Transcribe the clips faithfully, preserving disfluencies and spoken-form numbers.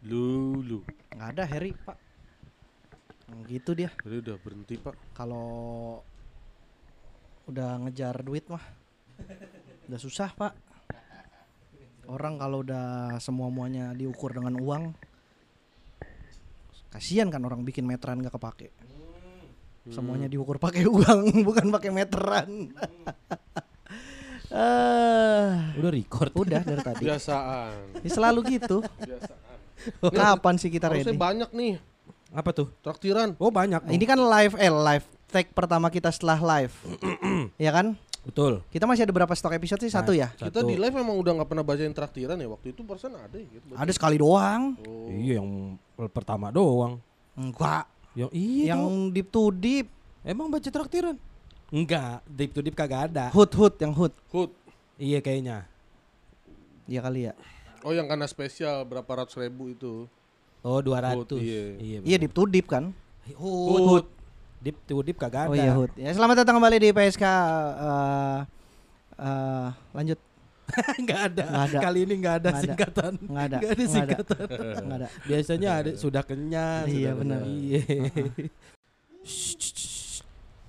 Lulu nggak ada Harry pak, gitu dia. Dia udah berhenti pak. Kalau udah ngejar duit mah, udah susah pak. Orang kalau udah semua muanya diukur dengan uang, kasian kan orang bikin meteran nggak kepake. Hmm. Semuanya diukur pakai uang, bukan pakai meteran. uh, udah record, udah dari tadi. Biasaan. Ini selalu gitu. Biasaan. Kapan sih kita ready? Harusnya banyak nih. Apa tuh? Traktiran. Oh banyak. Ini kan live, eh live take pertama kita setelah live, ya kan? Betul. Kita masih ada berapa stok episode sih? Satu ya? Satu. Kita di live memang udah gak pernah bacain traktiran ya. Waktu itu persen ada gitu. Ada sekali doang. Oh. Iya yang pertama doang. Enggak. Yang iya yang dong. Deep to deep. Emang baca traktiran? Enggak, deep to deep kagak ada. Hood hood yang hood. Hood. Iya kayaknya. Iya kali ya. Oh yang karena spesial berapa ratus ribu itu. Oh dua ratus. Hood, iya. Iya, iya deep to deep kan? Hood. Hood. Hood. Deep to deep kagak ada. Oh iya hood. Ya selamat datang kembali di P S K uh, uh, lanjut. Enggak ada. ada. Kali ini enggak ada, ada singkatan. Enggak ada. Enggak ada singkatan. Enggak ada. Biasanya ada sudah kenyang. Iya benar. Iya.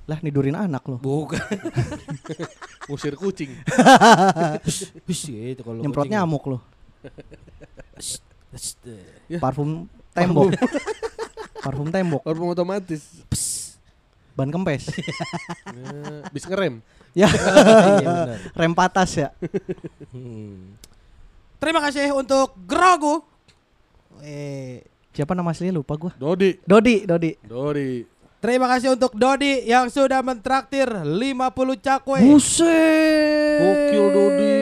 Lah nidurin anak loh. Bukan. Usir kucing. Itu kalau nyemprot nyamuk loh. Parfum tembok. Parfum tembok. Parfum otomatis. Ban kempes. Bis ngerem. Ya. Iya rem patas ya. Hmm. Terima kasih untuk Grogu. Eh, siapa nama aslinya lupa gua. Dodi. Dodi, Dodi. Dodi. Terima kasih untuk Dodi yang sudah mentraktir lima puluh cakwe. Buset. Gokil Dodi.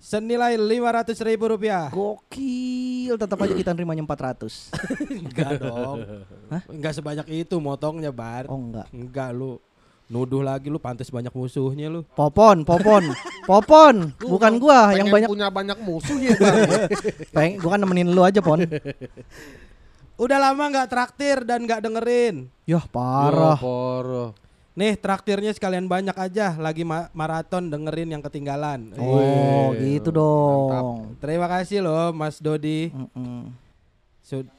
Senilai lima ratus ribu rupiah. Gokil, tetap aja kita nerimanya empat ratus. Enggak dong. Hah? Enggak sebanyak itu motongnya Bar. Oh enggak. Enggak lu nuduh lagi, lu pantas banyak musuhnya lu. Popon, popon, popon. Bukan gua yang banyak punya banyak musuh ya Bang. Peng, gua kan nemenin lu aja, Pon. Udah lama enggak traktir dan enggak dengerin. Yah, parah. Yo, parah. Nih, traktirnya sekalian banyak aja, lagi ma- maraton dengerin yang ketinggalan. Oh, eee. Gitu dong. Mantap. Terima kasih loh, Mas Dodi. Mm-mm. Sud-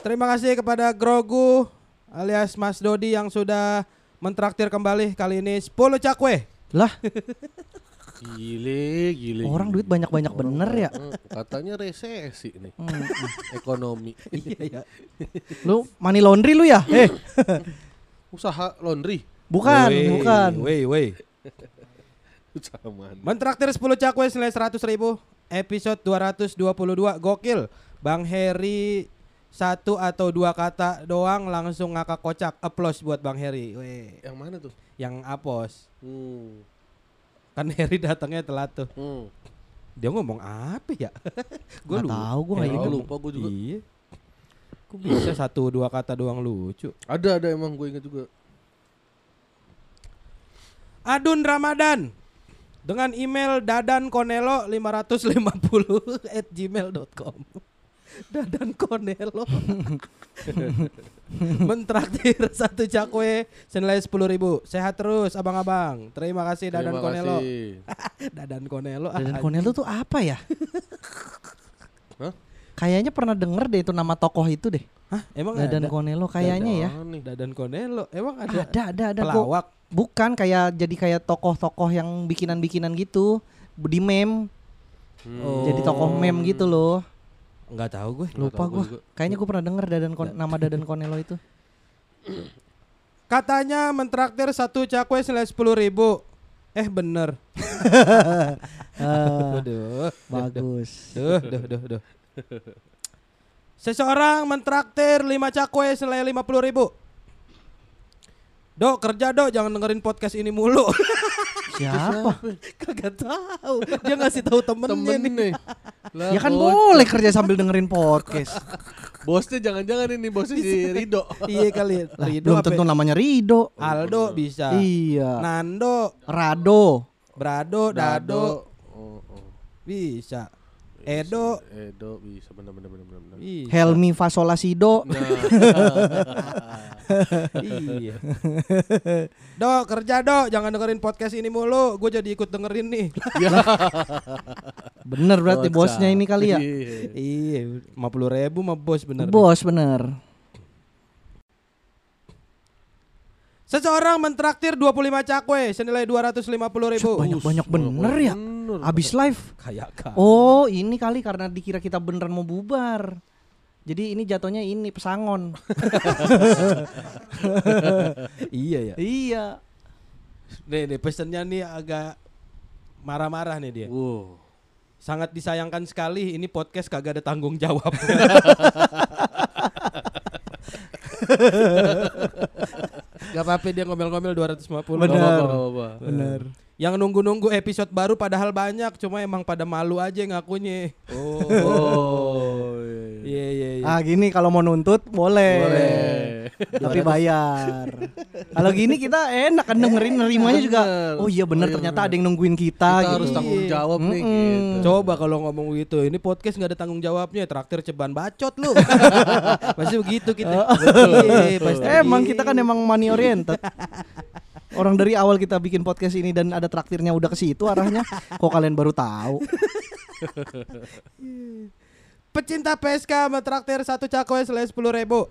Terima kasih kepada Grogu alias Mas Dodi yang sudah mentraktir kembali kali ini sepuluh cakwe. Lah. Gile, gile. Orang duit banyak-banyak orang bener ya. Katanya resesi nih. Hmm. Ekonomi. Iya ya. Lu money laundry lu ya? Eh. Usaha laundry. Bukan, wey, bukan. Wei, wei. Usaha mana? Mentraktir sepuluh cakwe senilai seratus ribu. Episode dua ratus dua puluh dua. Gokil. Bang Harry satu atau dua kata doang langsung ngakak kocak. Applause buat Bang Harry. Weh. Yang mana tuh? Yang apos. Hmm. Kan Harry datangnya telat tuh. Hmm. Dia ngomong apa ya? Gue lupa. Tahu gue nggak lupa gue juga. Iya. Gue bisa satu dua kata doang lucu. Ada ada emang gue ingat juga. Adun Ramadan dengan email dadankonelo lima ratus lima puluh at gmail dot com. Dadan Konelo mentraktir satu cakwe senilai sepuluh ribu. Sehat terus abang-abang. Terima kasih Dadan Terima Konelo kasih. Dadan Konelo Dadan ah, Konelo tuh apa ya? Hah? Kayaknya pernah denger deh itu nama tokoh itu deh. Hah? Emang Dadan ada? Konelo kayaknya ya. Dadan Konelo emang ada? Ada ada ada pelawak. Bukan kayak jadi kayak tokoh-tokoh yang bikinan-bikinan gitu di meme. Hmm. Oh. Jadi tokoh meme gitu loh. Enggak tahu gue. Lupa gue. Kayaknya gue pernah denger Dadan Kon- nama Dadan Konelo itu. Katanya mentraktir satu cakwe senilai sepuluh ribu. Eh bener. uh, duh, bagus. Duh, duh, duh, duh. Seseorang mentraktir lima cakwe senilai lima puluh ribu. Dok kerja dok, jangan dengerin podcast ini mulu. Siapa? Kagak tahu. Dia ngasih tahu temennya, temennya nih. Lah, ya kan bos. Boleh kerja sambil dengerin podcast. Bosnya jangan-jangan ini bosnya si Rido. Iya kali. Lah, Rido belum tentu namanya Rido. Aldo bisa. Iya. Nando, Rado, Brado, Dado. Oh, oh. Bisa. Edo, Edo bisa benar-benar benar-benar. Helmi Fasolasido. Nah. Iya. Dok, kerja dok, jangan dengerin podcast ini mulu. Gue jadi ikut dengerin nih. Bener berarti oh, bosnya ini kali ya. Iya, lima puluh ribu mah bos bener. Bos bener. Seseorang mentraktir dua puluh lima cakwe senilai dua ratus lima puluh ribu. Banyak-banyak bener ya. Abis live. Kayak kan. Oh, ini kali karena dikira kita beneran mau bubar. Jadi ini jatuhnya ini pesangon. Iya ya. Iya. Nih, nih pesennya nih agak marah-marah nih dia. Wow. Sangat disayangkan sekali ini podcast kagak ada tanggung jawab. Gak apa-apa dia ngomel-ngomel dua ratus lima puluh. Bener, bener. Yang nunggu-nunggu episode baru padahal banyak, cuma emang pada malu aja ngakunya. Oh, oh iya, iya, iya. Ah gini kalau mau nuntut boleh, boleh. Tapi bayar. Kalau gini kita enak kan dengerin, nerimanya juga. Oh iya bener, oh, iya, ternyata bener. Ada yang nungguin kita. Kita gitu. Harus tanggung jawab mm-hmm. nih. Gitu. Coba kalau ngomong gitu, ini podcast nggak ada tanggung jawabnya, traktir ceban bacot lu. Pasti begitu kita. Betul, betul. Pasti emang kita kan emang money oriented. Orang dari awal kita bikin podcast ini dan ada traktirnya udah ke situ arahnya. Kok kalian baru tahu? Pecinta P S K mentraktir satu cakwe selesai sepuluh ribu.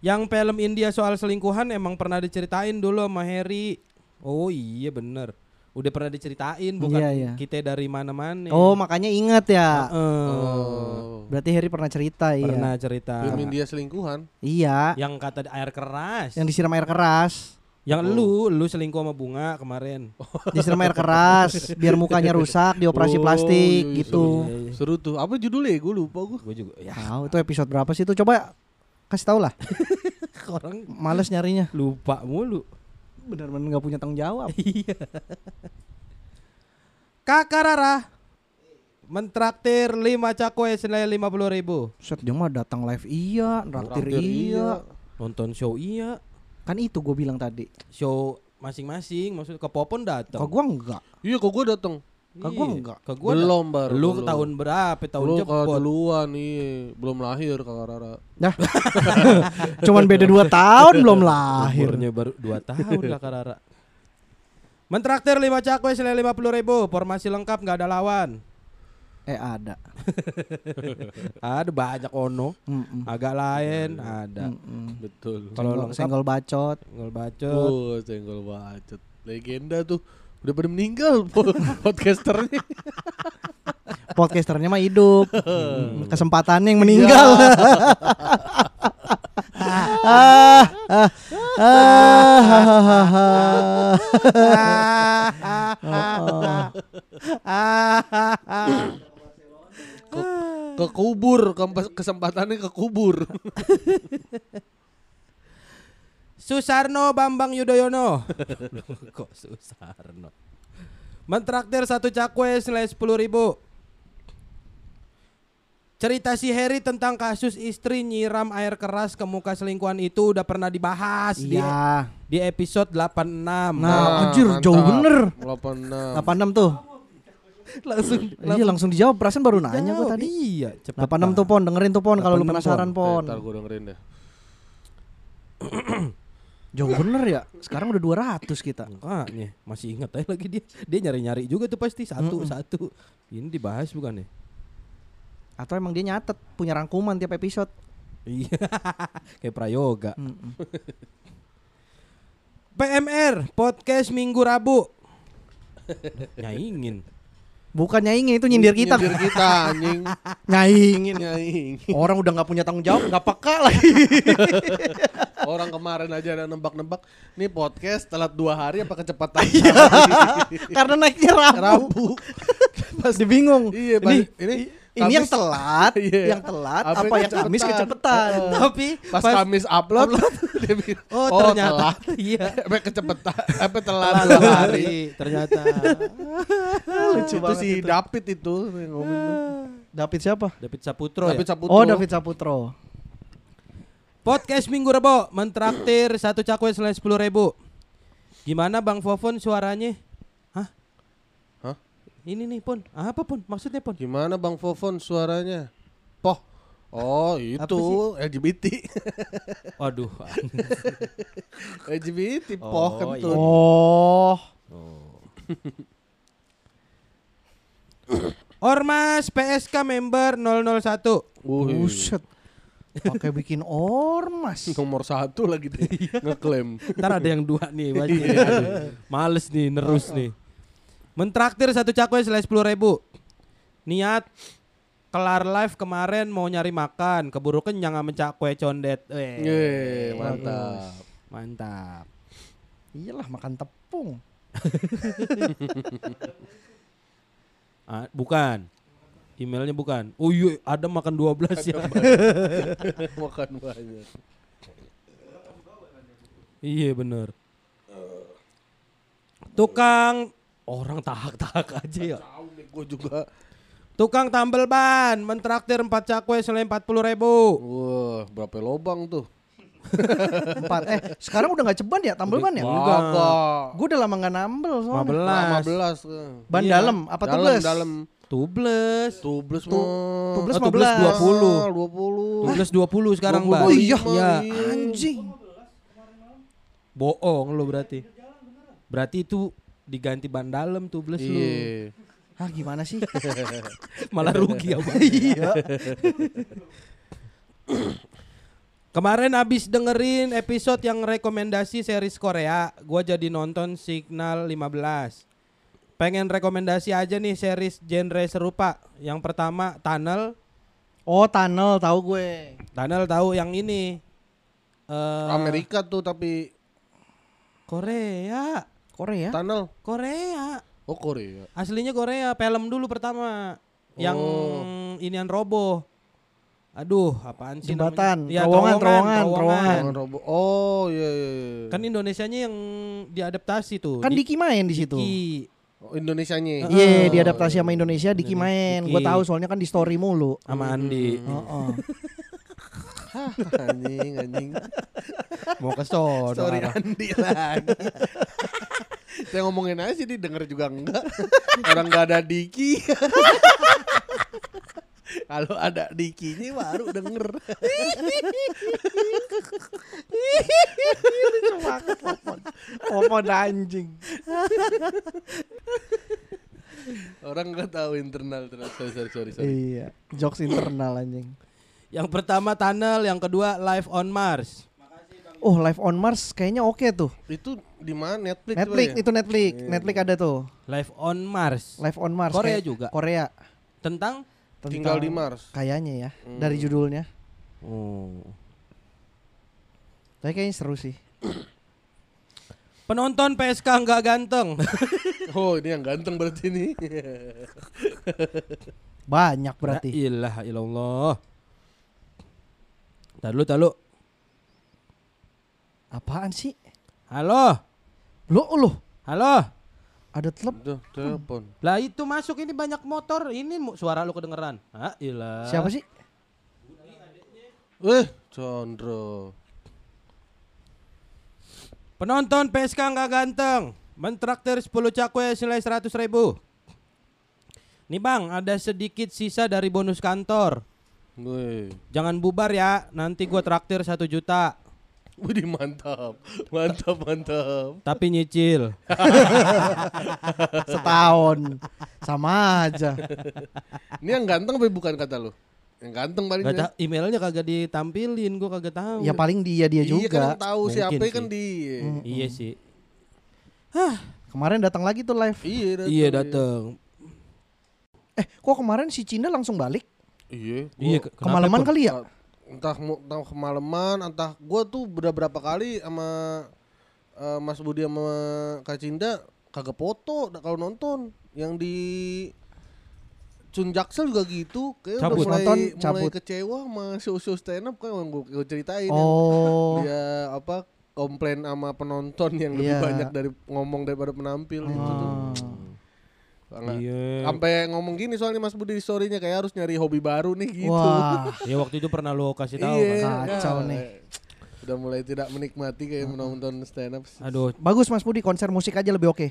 Yang film India soal selingkuhan emang pernah diceritain dulu sama Harry. Oh iya bener. Udah pernah diceritain bukan iya, iya. Kita dari mana-mana. Oh makanya ingat ya. Uh-uh. Oh. Berarti Harry pernah cerita ya. Pernah iya. cerita. Film India selingkuhan. Iya. Yang kata air keras. Yang disiram air keras. Yang oh. lu, lu selingkuh sama Bunga kemarin. Disiram air keras biar mukanya rusak, dioperasi oh, plastik iya, gitu. Iya, iya. Seru tuh. Apa judulnya? Gue lupa gue. Gue juga. Ya. Nah, itu episode berapa sih itu? Coba kasih tau lah. Orang males nyarinya. Lupa mulu. Benar-benar enggak punya tanggung jawab. Iya. Kakak Rara mentraktir lima cakwe senilai lima puluh ribu. Set dia mah datang live iya, traktir iya, nonton show iya. Kan itu gue bilang tadi show masing-masing maksud ke Popon datang. Kok gue enggak? Iya kok gue datang. Kok gue enggak? Kok gue belum baru. Lu belum. Tahun berapa? Tahun jebol. Lu duluan nih, belum lahir Kakak Rara. Nah. Cuman beda dua tahun belum lahir. Umurnya baru dua tahun Kakak Rara. Mentraktir lima cakwe senilai lima puluh ribu, formasi lengkap enggak ada lawan. Eh ada. Ada banyak ono. Mm-mm. Agak lain mm-mm. ada. Mm-mm. Betul. Kalau senggol bacot, senggol bacot. Oh, senggol bacot. Legenda tuh. Udah pada meninggal podcasternya. Podcasternya mah hidup. Hmm. Kesempatannya yang meninggal. Ya. ah, ah, ah, ah, ah, kekubur, kesempatannya kekubur. Susarno Bambang Yudhoyono. Kok Susarno? Mentraktir satu cakwe senilai sepuluh ribu. Cerita si Harry tentang kasus istri nyiram air keras ke muka selingkuhan itu udah pernah dibahas iya. di, di episode delapan puluh enam. Nah, nah anjir mantap. Jauh bener delapan puluh enam. delapan puluh enam tuh langsung, langsung iya langsung dijawab. Perasaan baru nanya gue tadi. Iya, cepet delapan puluh enam tuh Pon, dengerin tuh Pon kalau lu penasaran Pon. Bentar gue dengerin deh. Jauh bener ya. Sekarang udah dua ratus kita. Makanya masih ingat aja lagi dia. Dia nyari-nyari juga tuh pasti satu-satu. Mm-hmm. Ini dibahas bukan ya? Atau emang dia nyatet punya rangkuman tiap episode. Iya. Kayak prayoga. Mm-hmm. P M R podcast Minggu Rabu. Nyaingin. Bukan nyaingin itu nyindir kita. Nyindir kita anjing. Nyaingin, nyaingin. Orang udah enggak punya tanggung jawab, enggak peka lagi. Orang kemarin aja ada nembak-nembak, nih podcast telat dua hari apa kecepatan. Karena naiknya Rabu. Pas dibingung. Iya, ini ini Kamis, ini yang telat, iya. yang telat, apa, apa yang Kamis kecepetan. Uh, Tapi pas, pas Kamis upload, upload dia bilang, oh, oh ternyata telat, iya, apa kecepetan, apa telat dua hari, ternyata. Lucu itu si itu. David itu, David siapa? David Saputro. David ya? Saputro. Oh David Saputro. Podcast Minggu Rebo mentraktir satu cakwe selain sepuluh ribu. Gimana Bang Fofon suaranya? Ini nih Pon, apa Pon? Maksudnya Pon? Gimana Bang Fofon suaranya? Poh, Oh itu L G B T. Waduh. L G B T poh kentut. Oh. Ormas P S K member nol nol satu. Buset. Pakai bikin ormas. Nomor satu lagi deh. Ngeklaim. Ntar ada yang dua nih. Males nih nerus nih. Mentraktir satu cakwe selain sepuluh ribu. Niat kelar live kemarin mau nyari makan, keburu kenyang sama cakwe condet. Yeay, mantap. Mantap. Iyalah makan tepung. ah, bukan. Emailnya bukan. Oh iya, ada makan dua belas ada ya. Banyak. Makan banyak. Iya bener. Tukang orang tahak-tahak aja ya. Gue juga. Tukang tambel ban mentraktir empat cakwe selain empat puluh ribu. Wah, berapa lobang tuh? Empat. Eh, sekarang udah gak ceban ya tambel ban ya? Enggak, kok. Gue udah lama gak nambel soalnya. lima belas. lima belas. Ban iya. Dalam apa tubles? Dalam. Tubles. Tubles. Tubles lima belas. dua puluh. Tubles dua puluh sekarang, Bang. Oh iya. Ya. Anjing. Boong lo berarti. Berarti itu diganti ban dalam tubles lu. Ah gimana sih? Malah rugi ya, Bang. Iya. Kemarin abis dengerin episode yang rekomendasi series Korea, gua jadi nonton Signal lima belas. Pengen rekomendasi aja nih series genre serupa. Yang pertama Tunnel. Oh, Tunnel tahu gue. Tunnel tahu yang ini. Uh, Amerika tuh tapi Korea. Korea. Tunnel. Korea. Oh Korea. Aslinya Korea, film dulu pertama. Oh. Yang inian roboh. Aduh, apaan sih jembatan, namanya? Ya, terowongan, terowongan, terowongan. Oh, iya iya. Kan Indonesianya yang diadaptasi tuh. Kan Diki main di situ. Diki. Oh, Indonesianya. Iya, uh, yeah, diadaptasi sama Indonesia, Diki main. Diki. Gua tahu soalnya kan di story mulu sama Andi. Heeh. Hmm. anjing, anjing. Mau kesodor. Story Andi lagi. Saya ngomongin aja sih, didengar juga enggak. Orang enggak ada Diki. Kalau ada Dikinya baru denger. Cuma kepopon. Popon anjing. Orang enggak tahu internal. Sorry, sorry, sorry, sorry. Iya, jokes internal anjing. Yang pertama Tunnel, yang kedua Life on Mars. Oh, Life on Mars kayaknya oke okay tuh. Itu di mana? Netflix. Netflix ya? Itu Netflix. Yeah. Netflix ada tuh. Life on Mars. Life on Mars. Korea kayak juga. Korea. Tentang, Tentang tinggal di Mars. Kayaknya ya. Hmm. Dari judulnya. Oh. Tapi kayaknya seru sih. Penonton P S K nggak ganteng. Oh, ini yang ganteng berarti nih. Banyak berarti. La ilaha illallah. Talu talu. Apaan sih? Halo. Loh, loh. Halo. Ada telepon. Lah itu masuk ini banyak motor. Ini suara lu kedengeran. Ah, ilah. Siapa sih? Budi adiknya. Eh, Chandra. Penonton P S K enggak ganteng. Mentraktir sepuluh cakwe senilai seratus ribu. Nih Bang, ada sedikit sisa dari bonus kantor. Weh. Jangan bubar ya. Nanti gua traktir satu juta. Wih mantap, mantap, mantap. Tapi nyicil. Setahun, sama aja. Ini yang ganteng tapi bukan kata lu. Yang ganteng paling. Gak, emailnya kagak ditampilin, gua kagak tahu. Ya paling dia dia iya, juga. Iya kan tahu siapa kan dia. Mm-hmm. Iya sih. Hah, kemarin datang lagi tuh live. Iya datang. Iya datang. Iya. Eh, kok kemarin si Cinda langsung balik? Iya. Iya. Kemalaman kali ya? Entah, entah kemalaman, entah gue tuh beberapa kali sama uh, Mas Budi sama Kak Cinda kagak foto kalau nonton. Yang di Cunjaksel juga gitu, kayak udah mulai, nonton, mulai kecewa sama show-show stand up kan yang gue ceritain. Oh. Dia apa komplain sama penonton yang lebih yeah. banyak dari ngomong daripada penampil oh. itu tuh. Sampai ngomong gini soalnya Mas Budi di story-nya kayak harus nyari hobi baru nih gitu. Wah, ya waktu itu pernah lo kasih tahu kan. Kacau nih. Udah mulai tidak menikmati kayak menonton stand up. Aduh, bagus Mas Budi konser musik aja lebih oke.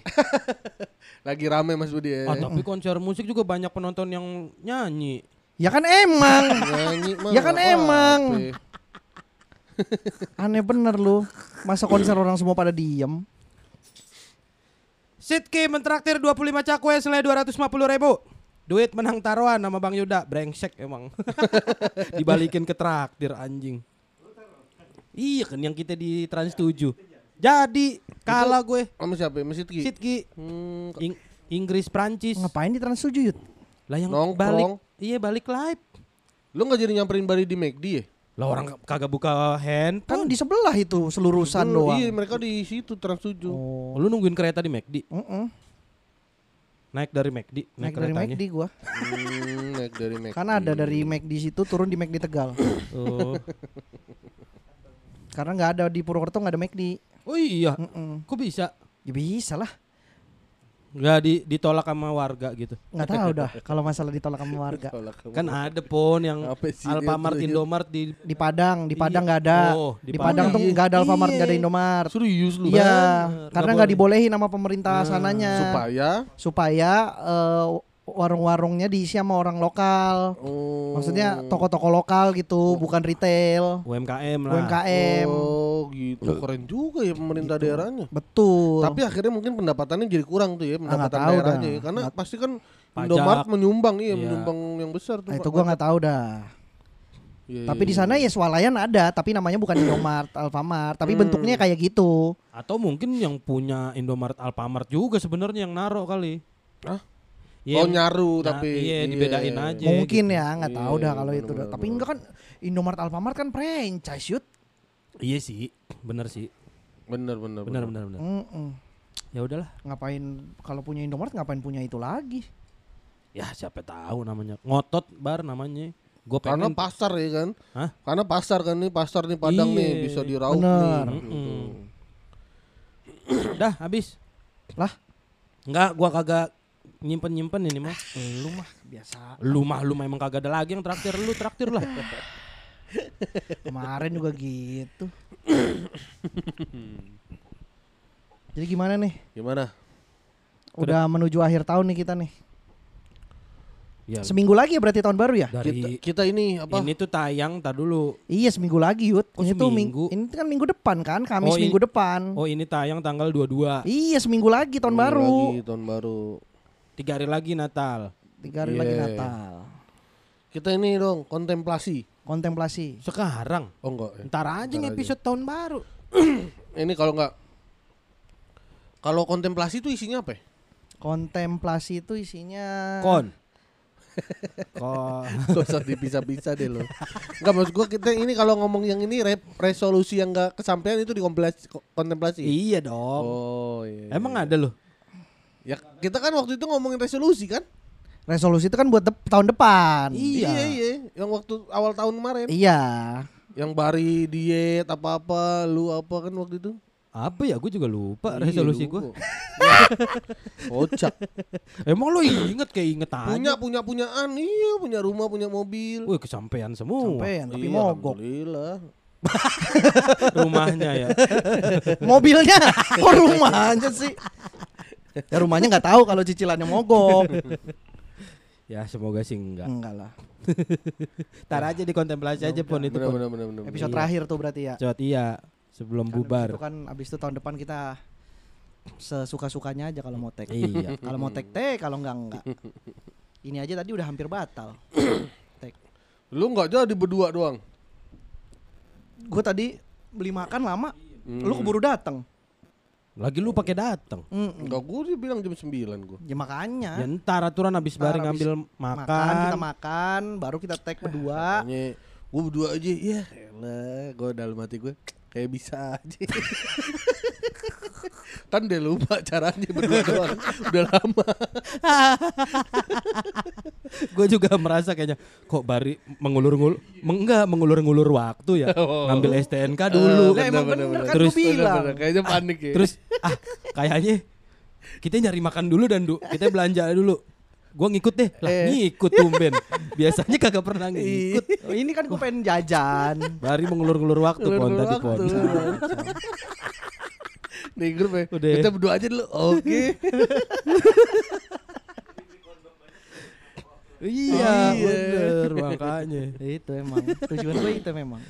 Lagi rame Mas Budi ya. Ah, tapi konser musik juga banyak penonton yang nyanyi. Ya kan emang. Ya kan emang. Aneh bener lu. Masa konser orang semua pada diem. Sidki mentraktir dua puluh lima cakwe selai dua ratus lima puluh ribu. Duit menang taruhan sama Bang Yuda, brengsek emang. Dibalikin ke traktir anjing. Iya kan yang kita di Trans tujuh. Jadi kalah gue. Sama siapa? Sama Sidki. Sidki. Hmm, Ing Inggris Prancis. Ngapain di Trans tujuh, Yud? Lah yang Nong, balik. Prong. Iya balik live. Lu gak jadi nyamperin Bari di McD ya? Lah orang kagak buka handphone. Kan di sebelah itu selurusan doang. Iya mereka di situ Trans tujuh. Oh. Lu nungguin kereta di McD? Uh-uh. Naik dari McD, naik, naik dari McD gua. Hmm, naik dari McD. Karena ada dari McD situ turun di McD Tegal. Oh. Karena nggak ada di Purwokerto nggak ada McD. Oh iya. Mm-mm. Kok bisa? Ya bisa lah. Nggak di ditolak sama warga gitu. Nggak tahu dah kalau masalah ditolak sama warga. Ditolak sama kan warga. Ada pon yang Alfamart Indomart di di Padang, di Padang nggak ada. Oh, di, di Padang, Padang tuh nggak ada Alfamart, nggak ada Indomart. Serius lu. Iya, karena nggak dibolehin sama pemerintah hmm. sananya. Supaya supaya uh, warung-warungnya diisi sama orang lokal. Oh. Maksudnya toko-toko lokal gitu, oh. bukan retail. U M K M lah. U M K M. Oh, gitu. Keren juga ya pemerintah gitu. Daerahnya. Betul. Tapi akhirnya mungkin pendapatannya jadi kurang tuh ya, pendapatan ah, daerahnya dah. Karena nggak. Pasti kan Indomart menyumbang iya, ya. menyumbang yang besar tuh. Nah, itu gua nggak tahu dah. Ya, tapi ya, di sana ya swalayan ada, tapi namanya bukan Indomart, Alfamart, tapi hmm. bentuknya kayak gitu. Atau mungkin yang punya Indomart, Alfamart juga sebenarnya yang naro kali. Hah? Yeah. Oh nyaru nah, tapi iya dibedain yeah. aja mungkin gitu. Ya nggak tahu yeah, dah kalau bener, itu bener, tapi bener. Enggak kan Indomart Alfamart kan franchise Yud. Iya sih bener sih bener bener bener bener, bener. Mm -mm. Ya udahlah ngapain kalau punya Indomart ngapain punya itu lagi ya siapa tahu namanya ngotot bar namanya gua karena pasar ya kan. Hah? Karena pasar kan nih pasar nih Padang yeah. nih bisa diraup bener. Nih mm -mm. Gitu. Dah habis lah nggak gua kagak nyimpen-nyimpen ini mah. Lu mah biasa. Lu mah lu memang kagak ada lagi yang traktir lu, traktir lah. Kemarin juga gitu. Jadi gimana nih? Gimana? Udah Kedap. Menuju akhir tahun nih kita nih. Ya. Seminggu lagi ya berarti tahun baru ya? Dari kita, kita ini apa? Ini tuh tayang tar dulu. Iya seminggu lagi Yud. Ini tuh minggu. Ini kan minggu depan kan? Kamis oh, minggu depan. Oh ini tayang tanggal dua puluh dua. Iya seminggu lagi tahun seminggu baru. Lagi, tahun baru. Tiga hari lagi Natal. Tiga hari yeah. lagi Natal. Kita ini dong kontemplasi. Kontemplasi. Sekarang. Oh enggak. Ya. Ntar aja ntar episode aja. Tahun baru. Ini kalau enggak. Kalau kontemplasi itu isinya apa? Ya? Kontemplasi itu isinya. Kon. Kok gak usah dipisah-pisah deh lo. Enggak maksud gue kita ini kalau ngomong yang ini re resolusi yang gak kesampaian itu di kontemplasi. Iya dong. Oh, iya. Emang ada loh. Ya kita kan waktu itu ngomongin resolusi kan. Resolusi itu kan buat de tahun depan. Iya. Iya iya. Yang waktu awal tahun kemarin. Iya. Yang Bari diet apa-apa lu apa kan waktu itu. Apa ya gue juga lupa iya, resolusi gue. Kocak. Emang lo inget kayak inget aja. Punya punya punyaan iya punya rumah punya mobil. Wih kesampean semua. Kesampean tapi iya, mogok. Alhamdulillah. Rumahnya ya. Mobilnya kok rumahnya sih. Ya rumahnya nggak tahu kalau cicilannya mogok. Ya semoga sih enggak. Enggak lah. Tar aja dikontemplasi aja pun itu. Bener, bener, bener, episode iya. terakhir tuh berarti ya. Episode iya. Sebelum kan bubar. Itu kan abis itu tahun depan kita sesuka-sukanya aja kalau mau tek. Iya. Kalau mau tek-tek, kalau enggak enggak. Ini aja tadi udah hampir batal. Tek. Lu enggak jadi berdua doang. Gue tadi beli makan lama. Mm. Lu keburu datang. Lagi lu pakai datang. Mm -mm. Enggak gue bilang jam sembilan gue. Ya makanya. Ya ntar aturan abis bareng ngambil makan. makan. Kita makan, baru kita tek berdua. Makanya gue berdua aja. Ya elah, gue dalam hati gue. Kayak bisa aja. Kan udah lupa caranya berdua doang. Udah lama. Gue juga merasa kayaknya kok Bari mengulur-ngulur enggak mengulur-ngulur waktu ya. Ngambil S T N K dulu. Nah, emang bener, bener, bener. Kan terus bilang kayaknya panik ya. Terus ah kayaknya kita nyari makan dulu dan du, kita belanja dulu. Gue ngikut deh, lah eh. ngikut tumben. Biasanya kagak pernah ngikut. Oh, ini kan gue pengen jajan. Bari mengulur-ngulur waktu pon tadi pon. Nih grup ya, kita berdua aja dulu. Oke. Iya, bener makanya. Itu emang tujuan gue itu memang.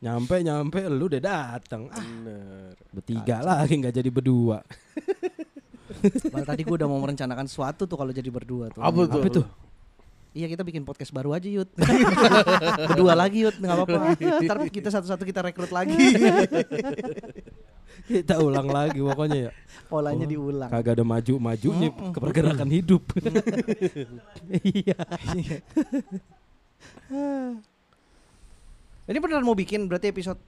Nyampe nyampe lu udah dateng. Ah, bener. Bertiga lagi nggak jadi berdua. Malah tadi gue udah mau merencanakan sesuatu tuh kalau jadi berdua tuh. Apa tuh? Apa tuh? Iya, kita bikin podcast baru aja Yud. Berdua lagi Yud, nggak apa-apa. Ntar kita satu-satu kita rekrut lagi. Kita ulang lagi pokoknya ya. Polanya oh, diulang. Kagak ada maju-majunya mm-mm. kepergerakan hidup. Iya. Ini beneran mau bikin berarti episode.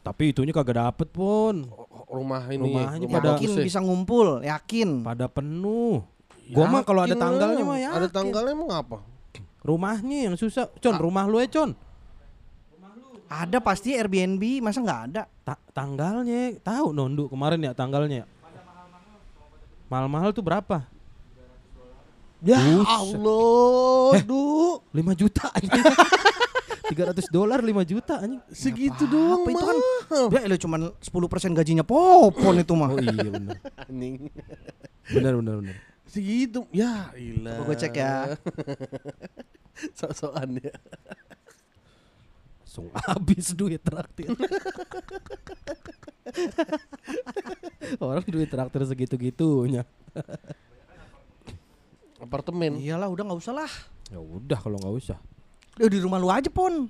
Tapi itunya kagak dapet pun. Rumah ini. Rumahnya pada yakin sih. Bisa ngumpul, yakin. Pada penuh. Gua mah kalau ada tanggalnya mah ya. Ada tanggalnya emang apa? Rumahnya yang susah. Con, A- rumah lu ya, Con. Rumah lu. Ada pasti Airbnb, masa enggak ada? Ta- tanggalnya. Tahu Nondu kemarin ya tanggalnya. Mahal-mahal tuh berapa? Ya Allah, duh. lima juta anjing. tiga ratus dolar lima juta anjing. Segitu dong. Apa itu kan? Ya elo cuman sepuluh persen gajinya Popon itu mah. Oh iya benar. Anjing. Benar benar benar. Segitu, ya ilah. Gue cek ya. So-soan ya. Langsung habis duit traktir. Orang duit traktir segitu-gitunya. Apartemen. Iyalah, udah nggak usah lah. Ya udah kalau nggak usah. Udah di rumah lu aja Pon.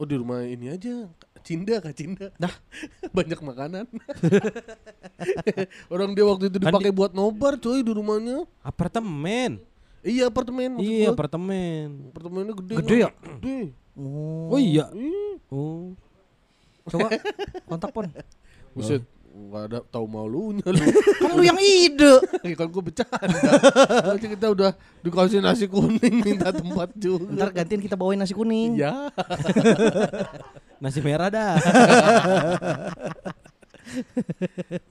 Oh di rumah ini aja. Cinda Kak Cinda. Nah, banyak makanan. Orang dia waktu itu dipakai buat nobar coy di rumahnya. Apartemen. Iya, apartemen maksud Iya, gua. apartemen. Apartemennya gede. Gede ya? Gede. Oh. Oh iya. Ih. Oh. Coba kontak Pon. Buset, enggak ada tahu malunya lu. Kan lu yang ide. Kan gua bercanda. Nanti kita udah dikasih nasi kuning minta tempat juga. Ntar gantiin kita bawain nasi kuning. Iya. Nasi merah dah.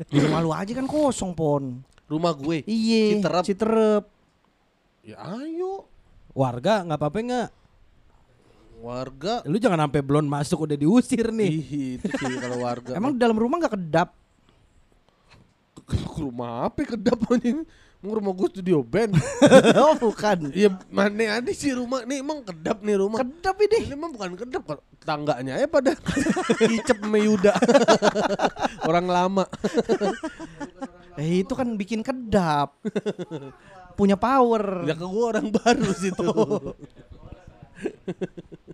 Di rumah lu aja kan kosong Pon. Rumah gue? Iya, Citerep. Citerep. Ya ayo. Warga gak apa-apa gak? Warga. Lu jangan sampai belon masuk udah diusir nih. Ih, itu sih kalau warga. Emang dalam rumah gak kedap? Rumah apa kedap anjing? Rumah gue studio band. Oh bukan. Iya mana ada sih rumah nih emang kedap nih rumah. Kedap ini. Ini emang bukan kedap tangganya ya pada Kicep Meyuda. Orang lama. Eh itu kan bikin kedap. Punya power. Ya ke gue orang baru situ.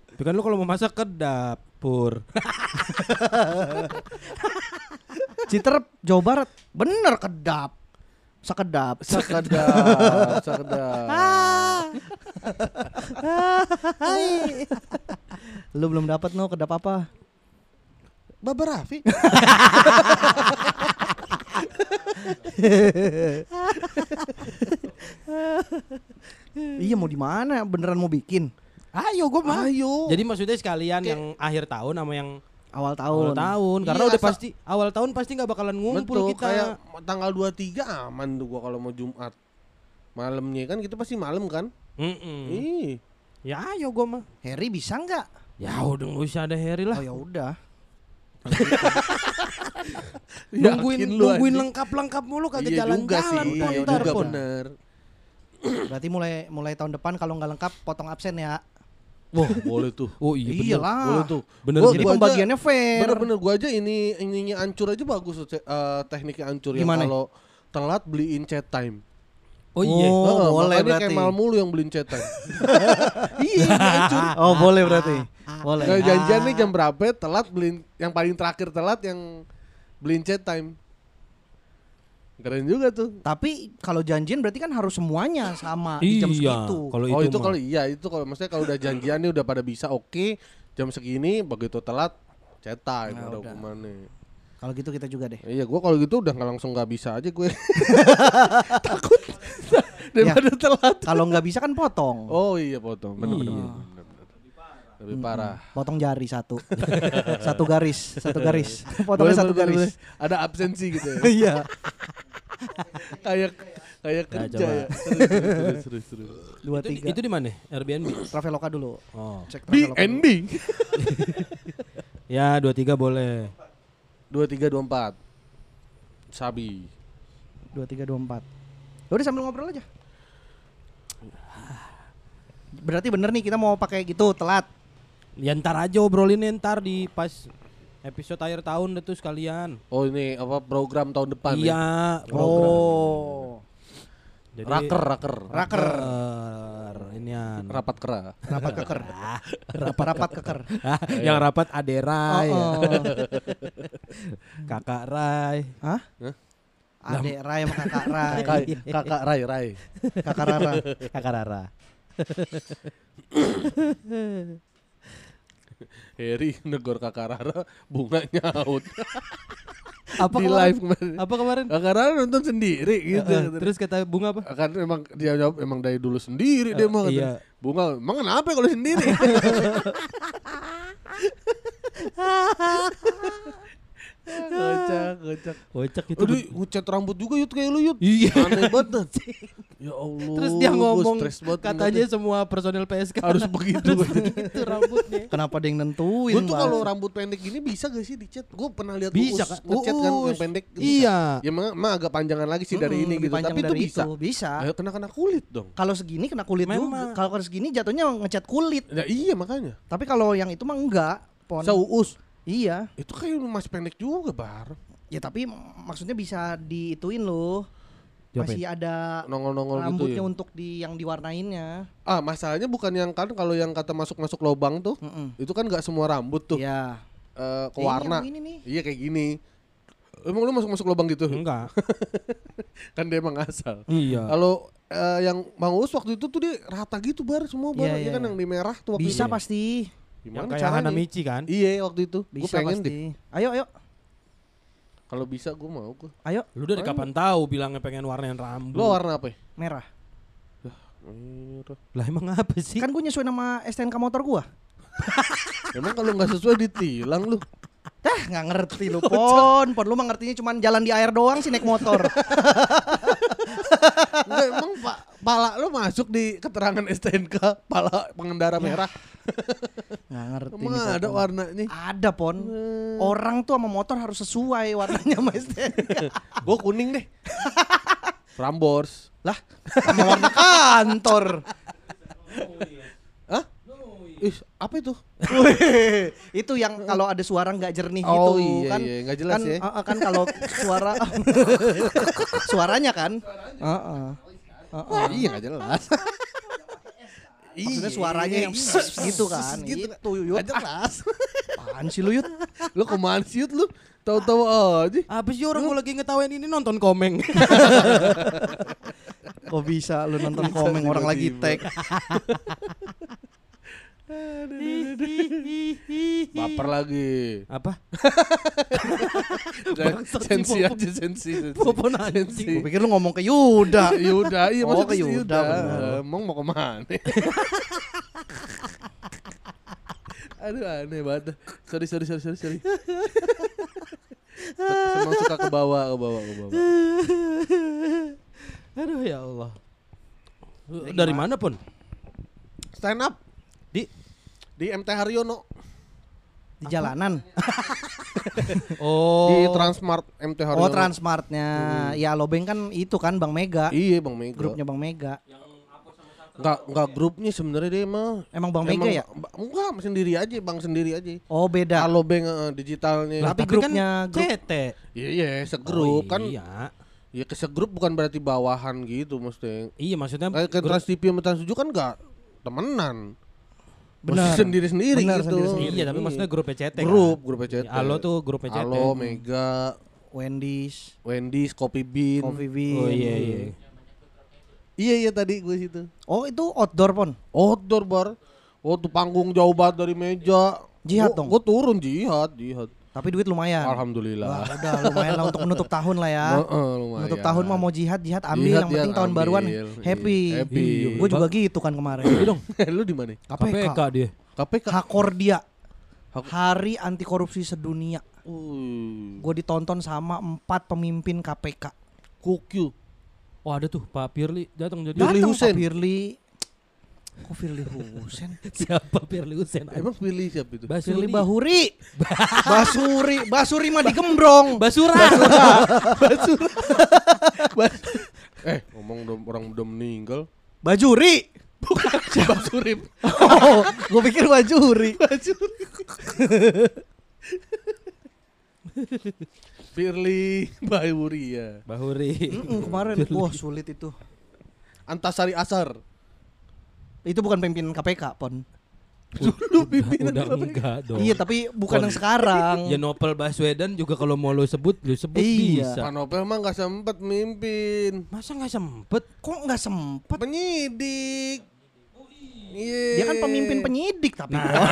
Tapi kan lu kalau mau masak kedap Pur. Citerep Jawa Barat. Bener kedap. Sekedap, sekedap, sekedap. Lu belum dapat no kedap apa? Baba Rafi. Iya mau di mana? Beneran mau bikin? Ayo gue mah. Ayo. Jadi maksudnya sekalian okay. Yang akhir tahun sama yang awal tahun. Awal tahun karena iya, udah asa, pasti awal tahun pasti enggak bakalan ngumpul betul, kita. Kayak tanggal dua puluh tiga aman tuh gua kalau mau Jumat. Malamnya kan kita pasti malam kan? Heeh. Ya ayo gua mah. Harry bisa enggak? Ya udah enggak usah ada Harry lah. Oh ya udah. Nungguin nungguin lengkap-lengkap mulu kagak iya jalan-jalan ntar pun. Bener. Berarti mulai mulai tahun depan kalau enggak lengkap potong absen ya. Wah boleh tuh. Oh iya bener. Iyalah. Boleh tuh. Bener. Jadi pembagiannya fair. Bener-bener gue aja ini ininya hancur aja bagus uh, tekniknya hancur ya kalau telat beliin chat time. Oh iya. Oh, oh, boleh berarti. Kayak mal mulu yang beliin chat time. Iya hancur. Oh boleh berarti. Boleh. Nah, janjian nih jam berapa telat beliin yang paling terakhir telat yang beliin chat time. Keren juga tuh. Tapi kalau janjian berarti kan harus semuanya sama iya, di jam segitu. Kalau oh itu, itu kalau iya itu kalau maksudnya kalau udah janjian nih udah pada bisa oke okay, jam segini begitu telat cetak nah, udah hukumannya. Kalau gitu kita juga deh. Iya gue kalau gitu udah nggak langsung nggak bisa aja gue. Takut daripada ya, telat. Kalau nggak bisa kan potong. Oh iya potong. Benar-benar. Iya. Lebih parah. Mm-hmm. Potong jari satu. Satu garis, satu garis. Potongnya satu garis. Ada absensi gitu ya. Iya. Kayak kayak kerja ya. Seru seru seru. Dua, itu, tiga. Itu di mana? Airbnb. Traveloka dulu. Oh. Cek Traveloka. B N B. Ya, dua puluh tiga boleh. dua puluh tiga dua puluh empat. Sabi. dua puluh tiga dua puluh empat. Udah sambil ngobrol aja. Berarti bener nih kita mau pakai gitu telat. Ya ntar aja obrolinnya ntar di pas episode akhir tahun itu sekalian. Oh ini apa program tahun depan ya? Iya. Program. Oh. Jadi, raker, raker, raker, raker. Ini an. Rapat kera, rapat keker, rapat rapat keker. Yang rapat Ade Rai, oh, oh. Kakak Rai, hah? Ade Rai sama Kakak Rai, Kakak Rai Rai, Kakak Rara, Kakak Rara. Heri negor Kakak Rara, bunga nyaut. Apa di kemarin? Live kemarin. Apa kemarin? Karena nonton sendiri gitu. Uh, uh, terus kata Bunga apa? Kan emang dia jawab emang dari dulu sendiri uh, dia mau iya. Bunga, emang kenapa kalau sendiri? Kocak, kocak. Kocak itu. Aduh, ngecat rambut juga Yud kayak lu Yud. Iya. Aneh banget. Ya Allah. Terus dia ngomong katanya banget. Semua personil P S K harus begitu. Itu rambutnya. Kenapa dia yang nentuin? Gue tuh kalau rambut pendek gini bisa gak sih dicat? Gue pernah lihat Uus ngecat kan yang pendek. Iya. Ya emang emang agak panjangan lagi sih mm-hmm, dari ini gitu. Tapi itu bisa. Itu. Bisa. Ayo kena kena kulit dong. Kalau segini kena kulit juga. Kalau harus segini jatuhnya ngecat kulit. Ya iya makanya. Tapi kalau yang itu mah enggak. Bisa Uus. Iya. Itu kayak masih pendek juga Bar. Ya tapi maksudnya bisa diituin loh. Masih ada nongol-nongol rambutnya gitu ya? Untuk di yang diwarnainnya. Ah masalahnya bukan yang kan kalau yang kata masuk-masuk lubang tuh. Mm-mm. Itu kan gak semua rambut tuh yeah. uh, ke warna eh, iya kayak gini. Emang lu masuk-masuk lubang gitu? Enggak. Kan dia emang asal. Iya. Kalau uh, yang Mang Uus waktu itu tuh dia rata gitu Bar semua Bar yeah, yeah. Kan yang di merah tuh waktu bisa itu. Pasti gimana yang kayak Hanamichi kan? Iya waktu itu. Gue pengen pasti. Deh. Ayo ayo. Kalau bisa gue mau gue. Ayo. Lu dari ayo. Kapan tahu bilangnya pengen warnain rambut. Lu warna apa ya? Merah. Lah, merah. Lah emang apa sih? Kan gue nyesuaiin sama S T N K motor gue. Emang kalau nggak sesuai ditilang lu. Dah nggak ngerti lu pon. Pon lu mah ngertinya cuma jalan di air doang sih naik motor. Enggak, emang pak pala lu masuk di keterangan S T N K pala pengendara merah. Nggak ngerti emang nih, ada pon. Warnanya ada pon hmm. Orang tuh sama motor harus sesuai warnanya sama S T N K. Gua kuning deh. Prambors lah sama warna kantor. Hah? Ih, apa itu? Itu yang kalau ada suara nggak jernih oh, itu iya, kan, iya, gak jelas kan, ya. Uh, kan kalau suara suaranya kan, suaranya. Uh, uh. Uh, uh. Wah, iya nggak jelas. Maksudnya suaranya yang gitu kan, gitu. Itu Yud. Jelas. Apaan sih lu Yud? Lu kemana sih Yud lu? Tahu-tahu aja. Apa sih orang gua lagi ngetawain ini nonton Komeng. Kok bisa lu nonton Komeng orang lagi tag. Baper lagi. Apa? Sensi aja sensi. Popon sensi. Gua pikir lu ngomong ke Yuda. Yuda, iya oh, maksud ke Yuda. Emang mau kemana? Aduh aneh banget. Sorry sorry sorry sorry sorry. Semang suka ke bawah ke bawah ke bawah. Aduh ya Allah. Dari mana pun? Stand up. Di di M T Haryono di apa? Jalanan. Oh di Transmart M T Haryono. Oh Transmartnya hmm. Ya Lobeng kan itu kan Bang Mega. Iya Bang Mega. Grupnya Bang Mega. Enggak enggak grupnya sebenarnya dia mah. Emang Bang Mega emang, ya? Enggak sendiri aja Bang sendiri aja. Oh beda. Lobeng uh, digitalnya. Nah, tapi, tapi grupnya kan C T. Iya iya segrup oh, iya. Kan. Iya ke segrup bukan berarti bawahan gitu maksudnya. Iya maksudnya. Kayak ke Trans T V sama Trans tujuh kan enggak temenan. Benar sendiri-sendiri benar, gitu. Sendiri-sendiri. Iya, tapi maksudnya grup P C T. Grup, kan? Grup P C T. Halo tuh grup P C T. Halo Mega, Wendy's, Wendy's, Coffee Bean. Coffee Bean. Oh iya iya. Iya iya tadi gue situ. Oh, itu outdoor pon. Outdoor bar. Oh, tuh panggung jauh banget dari meja. Jihad dong. Gue turun jihad, jihad. Tapi duit lumayan. Alhamdulillah. Wah, udah lumayan lah untuk menutup tahun lah ya. Lumayan. Menutup tahun mah mau jihad jihad ambil jihad, yang penting jihad, tahun ambil. Baruan happy. Happy. Gue juga gitu kan kemarin. Dong. Lu di mana? K P K dia. K P K. Hakordia. Hari Anti Korupsi Sedunia. Uh. Gue ditonton sama empat pemimpin K P K. Kukyu. Oh ada tuh Pak Pirli datang jadi. Pirli Husein. Pak Pirli. Kok Firly Husein? Siapa Firly Husein? Emang Firly siapa itu? Firly Bahuri. Basuri. Basuri mah digembrong. Basura. Basura. Basura. Basura. Eh ngomong orang udah meninggal. Bajuri. Bukan Bang Surip. Oh, gue pikir Wajuri. Wajuri. Firly Bahuri ya. Bahuri. Mm-mm, kemarin wah sulit itu. Antasari Asar. Itu bukan pimpinan K P K, Pon. Dulu pimpinan udah, udah enggak dong. Iya, tapi bukan Pon. Yang sekarang. Ya Novel Baswedan juga kalau mau lo sebut, lo sebut iya. Bisa. Pak Novel mah enggak sempet mimpin. Masa enggak sempet? Kok enggak sempet? Penyidik. Dia kan pemimpin penyidik tapi nah.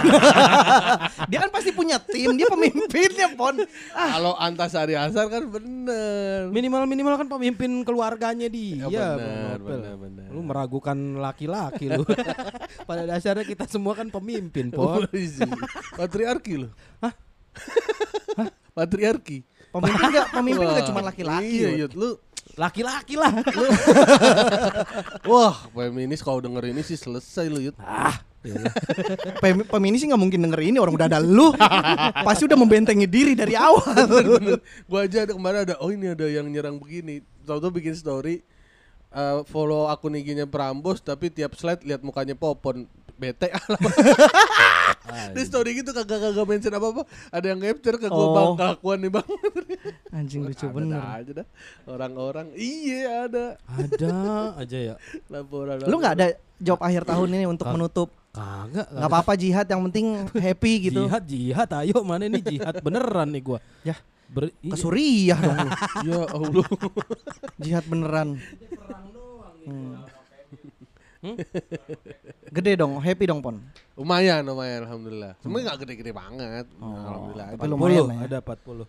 Dia kan pasti punya tim, dia pemimpinnya Pon. Ah. Kalau Antasari Asar kan bener. Minimal-minimal kan pemimpin keluarganya dia. Ya, bener, bener, bener. Lu meragukan laki-laki lu. Pada dasarnya kita semua kan pemimpin Pon. Patriarki lu. Hah? Hah? Patriarki. Pemimpin enggak pemimpin enggak cuma laki-laki. Iya, iya, lu laki-laki lah. Wah, peminis kalau denger ini sih selesai lu, Yud. Ah, Pem- peminis sih enggak mungkin denger ini, orang udah ada lu. Pasti udah membentengi diri dari awal. Bener, bener. Gua aja ada kemarin ada oh ini ada yang nyerang begini. Tahu-tahu bikin story uh, follow akun I G-nya Prambos tapi tiap slide lihat mukanya Popon. Bete alam. Di story gitu kagak-kagak mention apa-apa. Ada yang capture ke gua oh. Bang kelakuan nih Bang. Anjing lucu bener aja dah. Orang-orang iya ada. Ada aja ya. Laporan. Lu enggak ada job akhir tahun ini untuk menutup? Kagak. Enggak apa-apa jihad yang penting happy gitu. Jihad jihad ayo mana nih jihad beneran nih gua. Ya. Ber- ke Suriah dong lu. Ya Allah. Jihad beneran. Perang doang gitu. Hmm? Gede dong, happy dong Pon. Lumayan, lumayan alhamdulillah. Cuma enggak gede-gede banget. Oh, alhamdulillah. empat puluh, ya. Ada empat puluh.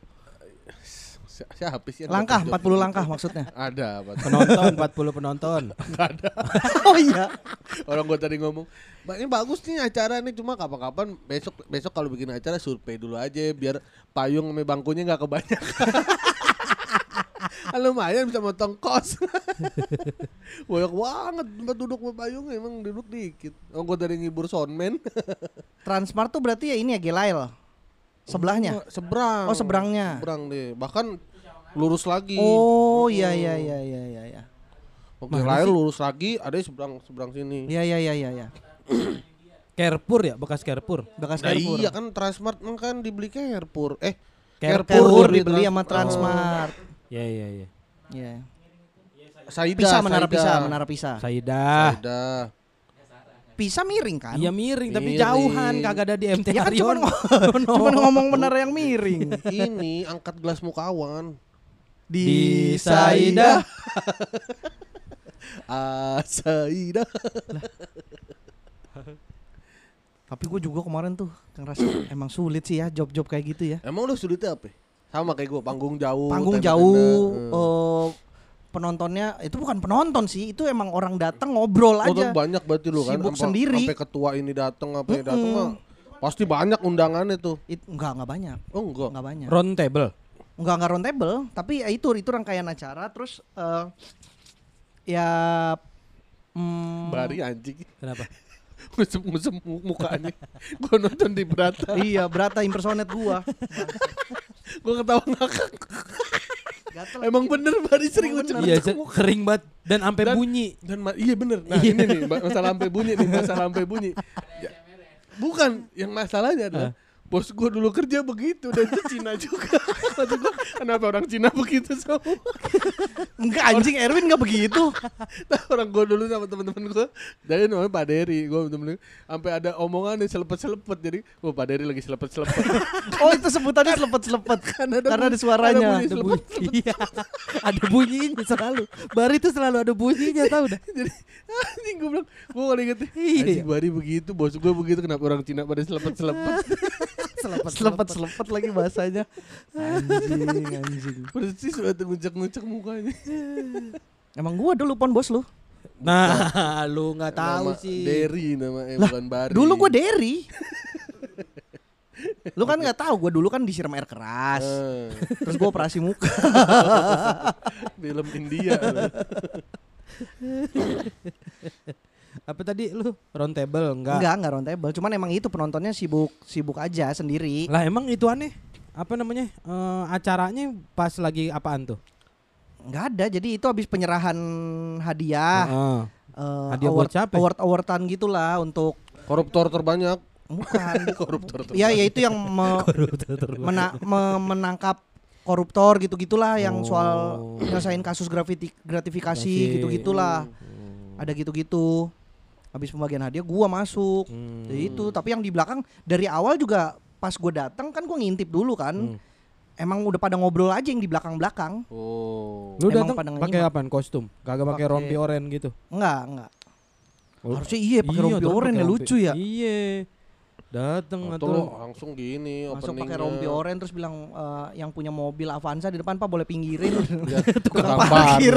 Siapa sih? Langkah empat puluh jodoh. Langkah maksudnya. Ada empat puluh. Penonton empat puluh penonton. Enggak ada. Oh iya. Orang gua tadi ngomong, "Mbak, ini bagus nih acara nih, cuma kapan-kapan besok besok kalau bikin acara survei dulu aja biar payung sama bangkunya enggak kebanyakan." Lumayan bisa motong kos. Banyak banget tempat duduk berpayung, emang duduk dikit. Oh gue dari ngibur soundman. Transmart tuh berarti ya ini ya Gelail. Sebelahnya? Oh, seberang. Oh seberangnya. Seberang deh. Bahkan lurus lagi. Oh iya iya iya iya iya ya. Gelail lurus lagi, ada seberang seberang sini. Iya iya iya iya ya. Carrefour ya, bekas Carrefour. Bekas nah, Carrefour. Iya kan Transmart kan dibeli Carrefour. Eh Carrefour dibeli sama Transmart. Oh. Ya ya ya. Ya. Saida, Pisah Menara Pisah, Menara Pisah. Saida. Saida. Pisah miring kan? Iya miring, miring, tapi jauhan kagak ada di M T ya Haryono. Kan cuman, no. Cuman ngomong menara yang miring. Ini angkat gelas mukawan. Di, di Saida. Ah Saida. Tapi gue juga kemarin tuh ngerasa emang sulit sih ya job-job kayak gitu ya. Emang lu sulitnya apa? Sama kayak gue, panggung jauh. Panggung tanda-tanda. Jauh, hmm. uh, penontonnya itu bukan penonton sih, itu emang orang datang ngobrol aja. Orang banyak berarti lu kan, sibuk sendiri. Sampai ketua ini datang, sampai hmm. datang mah pasti banyak undangannya tuh. It, enggak, enggak banyak. Oh enggak? Enggak banyak. Round table? Enggak, enggak round table, tapi ya itu, itu rangkaian acara, terus uh, ya... Mm, Bari anjing. Kenapa? Ngusem-ngusem mukanya. Gue nonton di Brata. Iya, Brata impersonate gue. Gue ketawa ngakak. Emang bener Bari sering ucap iya, kering banget dan sampai bunyi. Dan ma- iya bener. Nah iya. Ini nih masalah sampai bunyi nih, masalah sampai bunyi. Ya, bukan yang masalahnya adalah uh. bos gue dulu kerja begitu dan itu Cina juga. Maksud gue kenapa orang Cina begitu semua? Enggak anjing orang, Erwin enggak begitu. Nah, orang gue dulu sama teman-teman gue dari namanya Pak Dery, gue temen-temen sampai ada omongan yang selepet-selepet jadi, wah oh, Pak Dery lagi selepet-selepet. Oh itu sebutannya selepet-selepet kan ada karena bu- ada suaranya. Ada bunyi. Iya. Ada bunyinya selalu. Bari itu selalu ada bunyinya tahu dah. Jadi anjing gue bilang, gue kali inget anjing Bari begitu, bos gue begitu kenapa orang Cina pada selepet-selepet. Selepet-selepet lagi bahasanya. Anjing, anjing. Persis banget ngucek-ngucek mukanya. Emang gua dulu Pon bos lu. Nah, nah lu gak tahu sih. Dery namanya, bukan Bari. Dulu gua Dery. Lu kan gak tahu, gua dulu kan disiram air keras. Uh. Terus gua operasi muka. Film India. Apa tadi lu round table enggak? Enggak, enggak round table. Cuman emang itu penontonnya sibuk sibuk aja sendiri. Lah emang itu aneh. Apa namanya? E, acaranya pas lagi apaan tuh? Enggak ada. Jadi itu habis penyerahan hadiah. Uh-uh. uh, award, award-awardan gitulah untuk koruptor terbanyak. Bukan koruptor terbanyak. Ya, ya itu yang me, mena, me, menangkap koruptor gitu-gitulah, yang oh. soal nyelesain kasus grafiti, gratifikasi Kasi. gitu-gitulah. Hmm. Ada gitu-gitu. Habis pembagian hadiah gua masuk. Hmm. Jadi itu, tapi yang di belakang dari awal juga pas gua datang kan gua ngintip dulu kan. Hmm. Emang udah pada ngobrol aja yang di belakang-belakang. Oh. Lu datang pakai apaan? Kostum? Kagak pakai rompi oranye gitu? Enggak, enggak. Oh. Harusnya iya pakai iya, rompi oranye ya, lucu ya. Iya. Datang atau lo langsung gini opening. Masuk pakai rompi oranye terus bilang uh, yang punya mobil Avanza di depan Pak boleh pinggirin. Tukang parkir.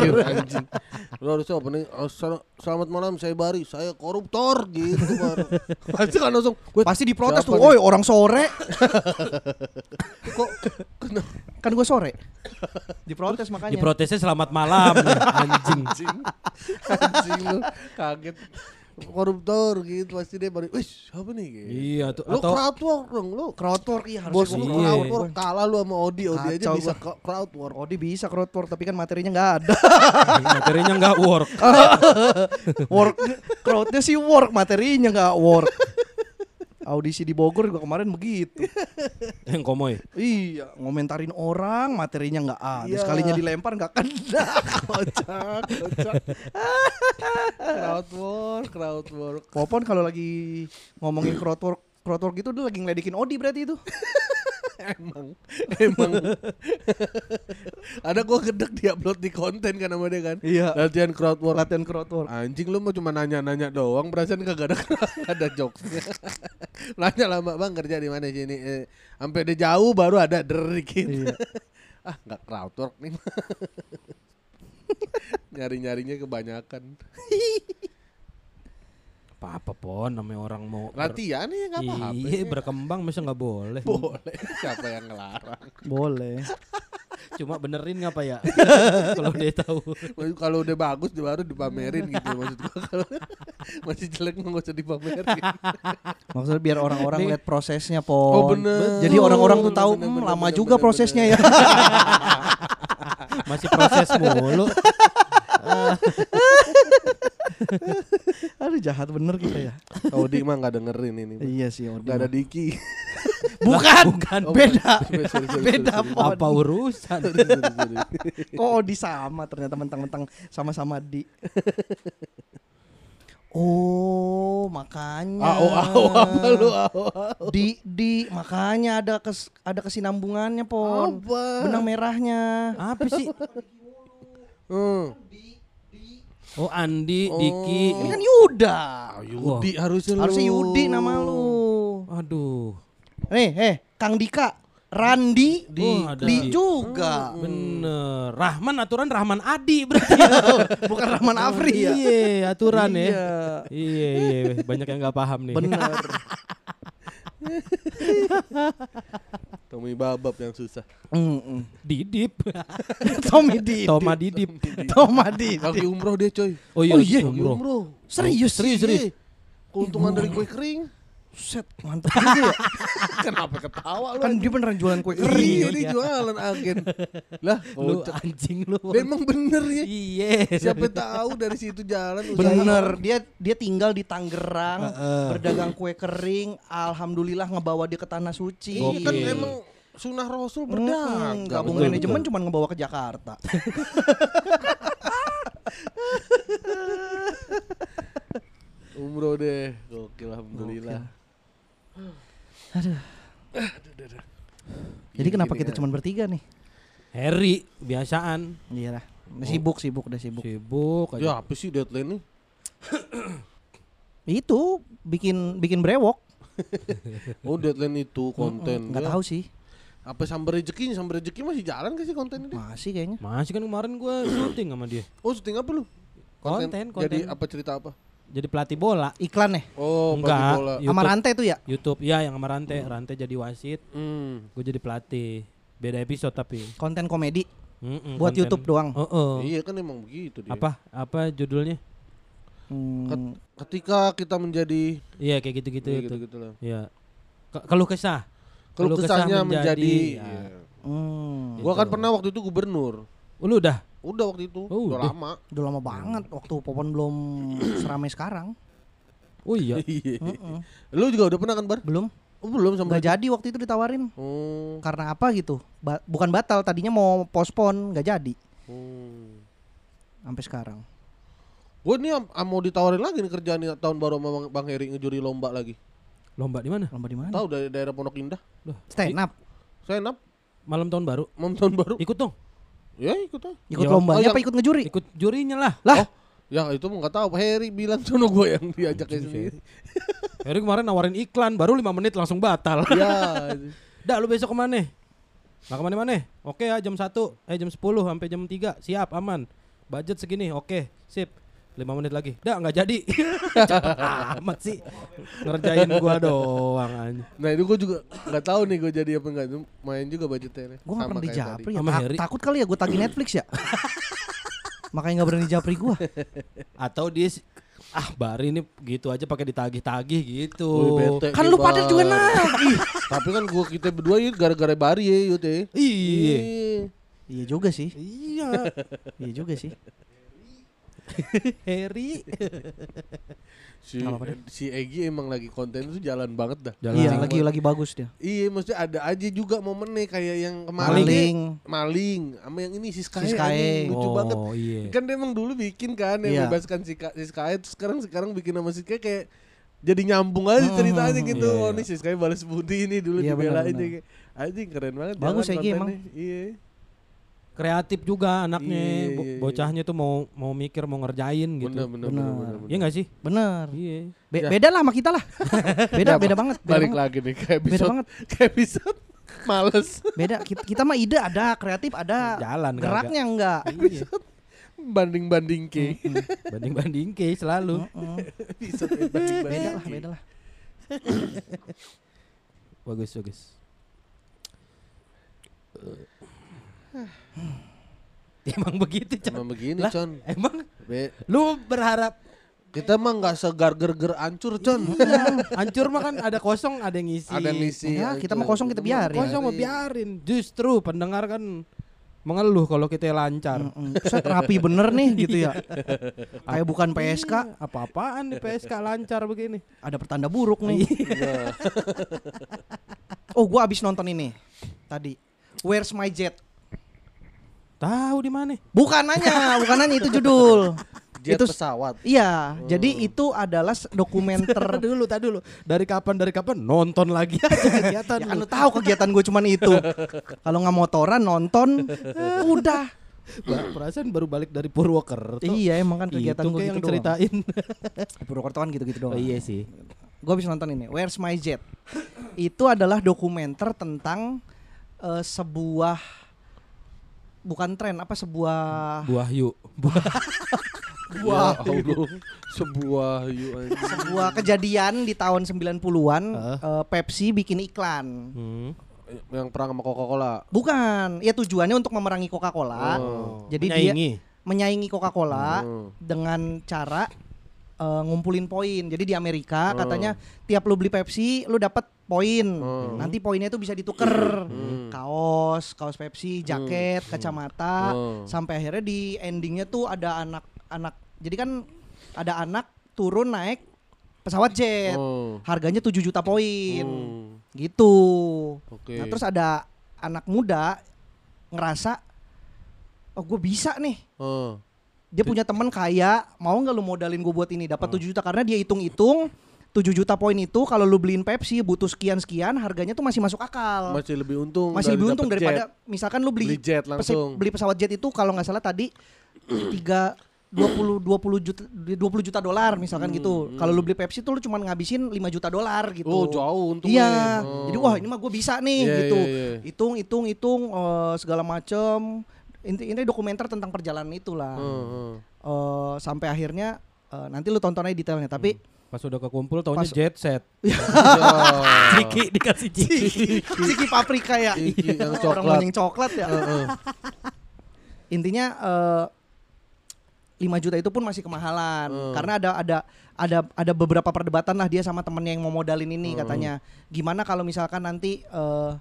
Lo harusnya opening, oh, sel- selamat malam saya Bari, saya koruptor gitu baru. Pasti kan langsung pasti diprotes tuh. Oi, orang sore. Kok kan gue sore diprotes makanya diprotesnya selamat malam anjing anjing anjing lu kaget koruptor gitu pasti dia baru wih siapa nih gitu. Iya tuh lu crowdwork dong lu crowdwork iya harus bos lu crowdwork kalah lu sama Odi Odi aja bisa crowdwork Odi bisa crowdwork tapi kan materinya nggak ada materinya nggak work work crowdnya sih work materinya nggak work. Audisi di Bogor juga kemarin begitu. Yang komoy. Iya, ngomentarin orang, materinya enggak ada. Iya. Sekalinya dilempar enggak kena. Kocak, kocak. Crowdwork, crowdwork. Popon kalau lagi ngomongin crowdwork, crowdwork gitu dia lagi ngeledekin Odi berarti itu. Emang, emang. Ada gua gedeg dia upload di konten kan sama dia kan. Iya. Latihan crowdwork, latihan crowdwork. Anjing lu mau cuma nanya-nanya doang, perasaan kagak ada ada jokesnya. Nanya lama bang kerja di mana sini, eh, sampai dia jauh baru ada dikit. Iya. Ah nggak crowdwork nih. Nyari-nyarinya kebanyakan. Apa-apa pon namanya orang mau latihan ber- ya nggak apa-apa. Iya berkembang masa nggak boleh. Boleh siapa yang ngelarang? Boleh. Cuma benerin nggak apa ya? Kalau dia tahu. Kalau udah bagus baru dipamerin gitu maksud gua. Kalau masih jelek nggak usah dipamerin. Maksudnya biar orang-orang lihat prosesnya pon. Oh bener. Jadi orang-orang tuh tahu bener, bener, lama bener, juga bener, prosesnya bener. Ya. Masih proses mulu. Aduh jahat bener kita ya. Odi mah gak dengerin ini. Iya sih Odi. Gak ada Diki. Bukan, bukan. Oh, beda. Sorry, sorry, beda sorry, sorry. Apa urusan? Kok Odi sama ternyata mentang-mentang sama-sama di. Oh makanya. Au au apa lu au au. Di di makanya ada kes, ada kesinambungannya pon. Apa? Benang merahnya. Apa sih? Hmm. Oh Andi, oh. Diki, ini kan Yuda. Oh, Yudi wow. harusnya lu. Harusnya Yudi nama lu. Aduh. Nih, eh, Kang Dika, Randi, Di, oh, Di juga. Oh, bener. Rahman aturan Rahman Adi berarti. Bukan Rahman Afri ya. Iya, aturan ya. Iya, iya, banyak yang enggak paham nih. Bener. Tommy Babab yang susah. Mm-mm. Didip. Tommy Didip. Toma Didip. Toma Didip. Lagi umroh dia coy. Oh iya, oh, iya. Umroh. umroh. Serius, serius, serius. Keuntungan dari kue kering. Set, mantap juga ya. Kenapa ketawa lu? Kan dia beneran jualan kue kering. Iya, dia jualan agen. Lah, lu anjing lu. Memang bener ya. Iya. Siapa tahu dari situ jalan usaha. Bener, dia dia tinggal di Tangerang, uh-uh. berdagang kue kering. Alhamdulillah ngebawa dia ke Tanah Suci. Iya, kan emang sunah Rasul berdagang. Gabung manajemen cuma ngebawa ke Jakarta. Umroh deh. Gokil, alhamdulillah. Gokil. Aduh. Aduh, aduh, aduh. Jadi gini, kenapa gini, kita ya. Cuma bertiga nih? Harry, biasaan. Iyalah. Sibuk, sibuk, udah sibuk. Sibuk. Aja. Ya apa sih deadline nih? Itu bikin bikin brewok. Oh deadline itu konten. Gak tahu sih. Apa sambar rezekinya? Sambar rezeki masih jalan gak sih konten ini? Masih kayaknya. Masih kan kemarin gue syuting sama dia. Oh syuting apa lu? Konten, konten. konten. Jadi apa cerita apa? Jadi pelatih bola. Iklan nih. Oh, enggak. Sama Rante tuh ya? YouTube. Ya, yang sama Rante. Mm. Rante jadi wasit. Mm. Gue jadi pelatih. Beda episode tapi. Konten komedi. Mm-mm, buat konten. YouTube doang. Oh, oh. Iya kan emang begitu dia. Apa? Apa judulnya? Hmm. Ketika kita menjadi iya kayak gitu-gitu ya, itu. Gitu-gitulah. Iya. K- keluh kesah. Keluh kesahnya menjadi, menjadi ya. Ya. Mm. Gitu. Gue kan pernah waktu itu gubernur. Lu udah Udah waktu itu, oh, udah eh, lama. Udah lama banget waktu Popon belum seramai sekarang. Oh iya. uh-uh. Lu juga udah pernah kan, Bar? Belum. Oh, belum sama. Gak jadi waktu itu ditawarin. Hmm. Karena apa gitu? Ba- bukan batal, tadinya mau postpone, gak jadi. Hmm. Sampai sekarang. Gue ini am- am- mau ditawarin lagi nih kerjaan nih, tahun baru sama Bang Heri ngejuri lomba lagi. Lomba di mana? Lomba di mana? Tahu dari daerah Pondok Indah. Stand up. Stand up. Malam tahun baru. Malam tahun baru. Ikut dong. Ya ikut dong. Ikut ya, lombanya oh, apa ikut ngejuri? Ikut jurinya lah. Lah. Oh, ya itu enggak tahu. Heri bilang sono gue yang diajaknya sendiri. Heri kemarin nawarin iklan baru lima menit langsung batal. Iya. Dah lu besok kemana? Nah kemana-mana? Oke ya jam satu, eh jam sepuluh sampai jam tiga siap aman. Budget segini. Oke, sip. lima menit lagi. Dah enggak jadi. Cepet amat sih. Ngerjain gua doang aja. Nah, itu gua juga enggak tahu nih gua jadi apa enggak. Main juga budgetnya. Gua enggak pernah dijapri ya. Ta- takut kali ya gua tagih Netflix ya. Makanya enggak berani japri gua. Atau dia ah Bari ini gitu aja pakai ditagih-tagih gitu. Woy, kan lu pada juga nagih. Tapi kan gua kita berdua ya gara-gara Bari ya, Yut ya. Iya. Iya juga sih. Iya. Iya juga sih. Heri si, si Egi emang lagi konten itu jalan banget dah. Jalan iya lagi banget. Lagi bagus dia. Iya maksudnya ada aja juga momennya kayak yang kemarin maling maling sama yang ini si Sky, si Sky. Aning, lucu oh, banget. Iya. Kan dia emang dulu bikin kan yang iya. bebaskan si, si Sky sekarang sekarang bikin sama si Sky kayak jadi nyambung aja ceritanya hmm, gitu. Iya. Oh ini si Sky balas budi ini dulu iya, dibelain aja. Anjing keren banget. Bagus Egi emang. Iya. Kreatif juga anaknya, iya, iya, iya. bocahnya tuh mau mau mikir, mau ngerjain gitu. Bener, bener, bener. bener, bener, bener. Iya gak sih? Bener. Iya. Be- beda lah sama kita lah. Beda, beda banget. Beda balik banget. Lagi nih ke episode, beda banget. Ke episode males. Beda, kita, kita mah ide ada, kreatif ada, jalan geraknya enggak. Episode banding-banding ke. Banding-banding ke selalu. Episode banding-banding beda lah, beda lah. Bagus, bagus. Emang begitu, Con. Emang begini, lah, Con. Emang? Be- lu berharap kita mah enggak segar-ger-ger hancur, Con. Hancur mah kan ada kosong, ada yang ngisi. Ada yang ngisi. Ya, kita mah kosong kita biarin. Kosong mau biarin. Justru pendengar kan mengeluh kalau kita lancar. Set rapi bener nih gitu ya. Kayak bukan P S K, apa-apaan nih P S K lancar begini. Ada pertanda buruk nih. Oh, gua abis nonton ini tadi. Where's My Jet? Tahu di mana? Bukan nanya, bukan nanya itu judul. Jet itu pesawat. Iya, hmm. jadi itu adalah dokumenter. dulu, tak dulu. Dari kapan dari kapan nonton lagi kegiatan. Ya kan lu tahu kegiatan gue cuman itu. Kalau nggak motoran nonton, udah. Bah, perasaan baru balik dari Purwokerto. Iya, emang kan kegiatan gue gitu yang doang. Ceritain. Purwokerto kan gitu-gitu doang. Oh, iya sih. Gue habis nonton ini, Where's My Jet. Itu adalah dokumenter tentang uh, sebuah bukan tren apa sebuah buah yuk buah buah sebuah yuk sebuah kejadian di tahun sembilan puluhan-an uh. Uh, Pepsi bikin iklan hmm. yang perang sama Coca-Cola bukan ya tujuannya untuk memerangi Coca-Cola oh. jadi menyaingi. Dia menyaingi Coca-Cola hmm. dengan cara uh, ngumpulin poin jadi di Amerika hmm. katanya tiap lu beli Pepsi lu dapat poin, hmm. nanti poinnya itu bisa dituker hmm. kaos, kaos Pepsi, jaket, hmm. kacamata hmm. sampai akhirnya di endingnya tuh ada anak-anak jadi kan ada anak turun naik pesawat jet hmm. harganya tujuh juta poin hmm. gitu okay. Nah terus ada anak muda ngerasa oh gue bisa nih hmm. dia punya teman kaya mau gak lu modalin gue buat ini dapat hmm. tujuh juta karena dia hitung-hitung tujuh juta poin itu kalau lu beliin Pepsi butuh sekian-sekian harganya tuh masih masuk akal. Masih lebih untung. Masih lebih untung daripada jet. Misalkan lu beli, beli jet langsung. Pes- beli pesawat jet itu kalau enggak salah tadi tiga puluh dua puluh juta dolar misalkan hmm, gitu. Hmm. Kalau lu beli Pepsi tuh lu cuma ngabisin lima juta dolar gitu. Oh, jauh untungnya. Iya. Oh. Jadi wah ini mah gue bisa nih yeah, gitu. Hitung-hitung yeah, yeah. hitung uh, segala macem. Ini dokumenter tentang perjalanan itulah. Hmm, hmm. Uh, sampai akhirnya uh, nanti lu tonton aja detailnya tapi hmm. pas udah kekumpul taunya pas jet set. Ciki dikasih ciki. Ciki, ciki paprika ya. Ciki yang coklat. Orang yang coklat ya. Uh-uh. Intinya uh, lima juta itu pun masih kemahalan uh. karena ada ada ada ada beberapa perdebatan lah dia sama temennya yang mau modalin ini uh. katanya. Gimana kalau misalkan nanti uh,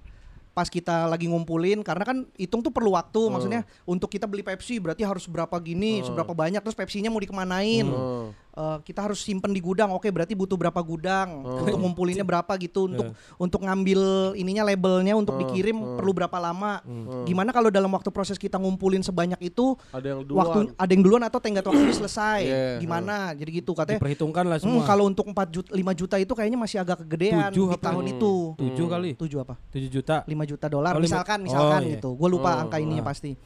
pas kita lagi ngumpulin, karena kan hitung tuh perlu waktu, hmm. maksudnya untuk kita beli Pepsi berarti harus berapa gini, hmm. seberapa banyak, terus Pepsinya mau dikemanain, hmm. uh, kita harus simpen di gudang, oke berarti butuh berapa gudang, hmm. untuk ngumpulinnya berapa gitu, untuk yeah. untuk ngambil ininya labelnya untuk hmm. dikirim hmm. perlu berapa lama, hmm. gimana kalau dalam waktu proses kita ngumpulin sebanyak itu, ada yang duluan, waktu, ada yang duluan atau tenggat waktunya selesai, yeah. gimana, hmm. jadi gitu katanya. Diperhitungkan lah semua. Hmm, kalau untuk empat juta, lima juta itu kayaknya masih agak kegedean di tahun hmm. itu. tujuh kali? tujuh apa? tujuh juta. lima juta dolar oh, misalkan misalkan oh, gitu. Gue lupa oh, angka ininya oh. pasti.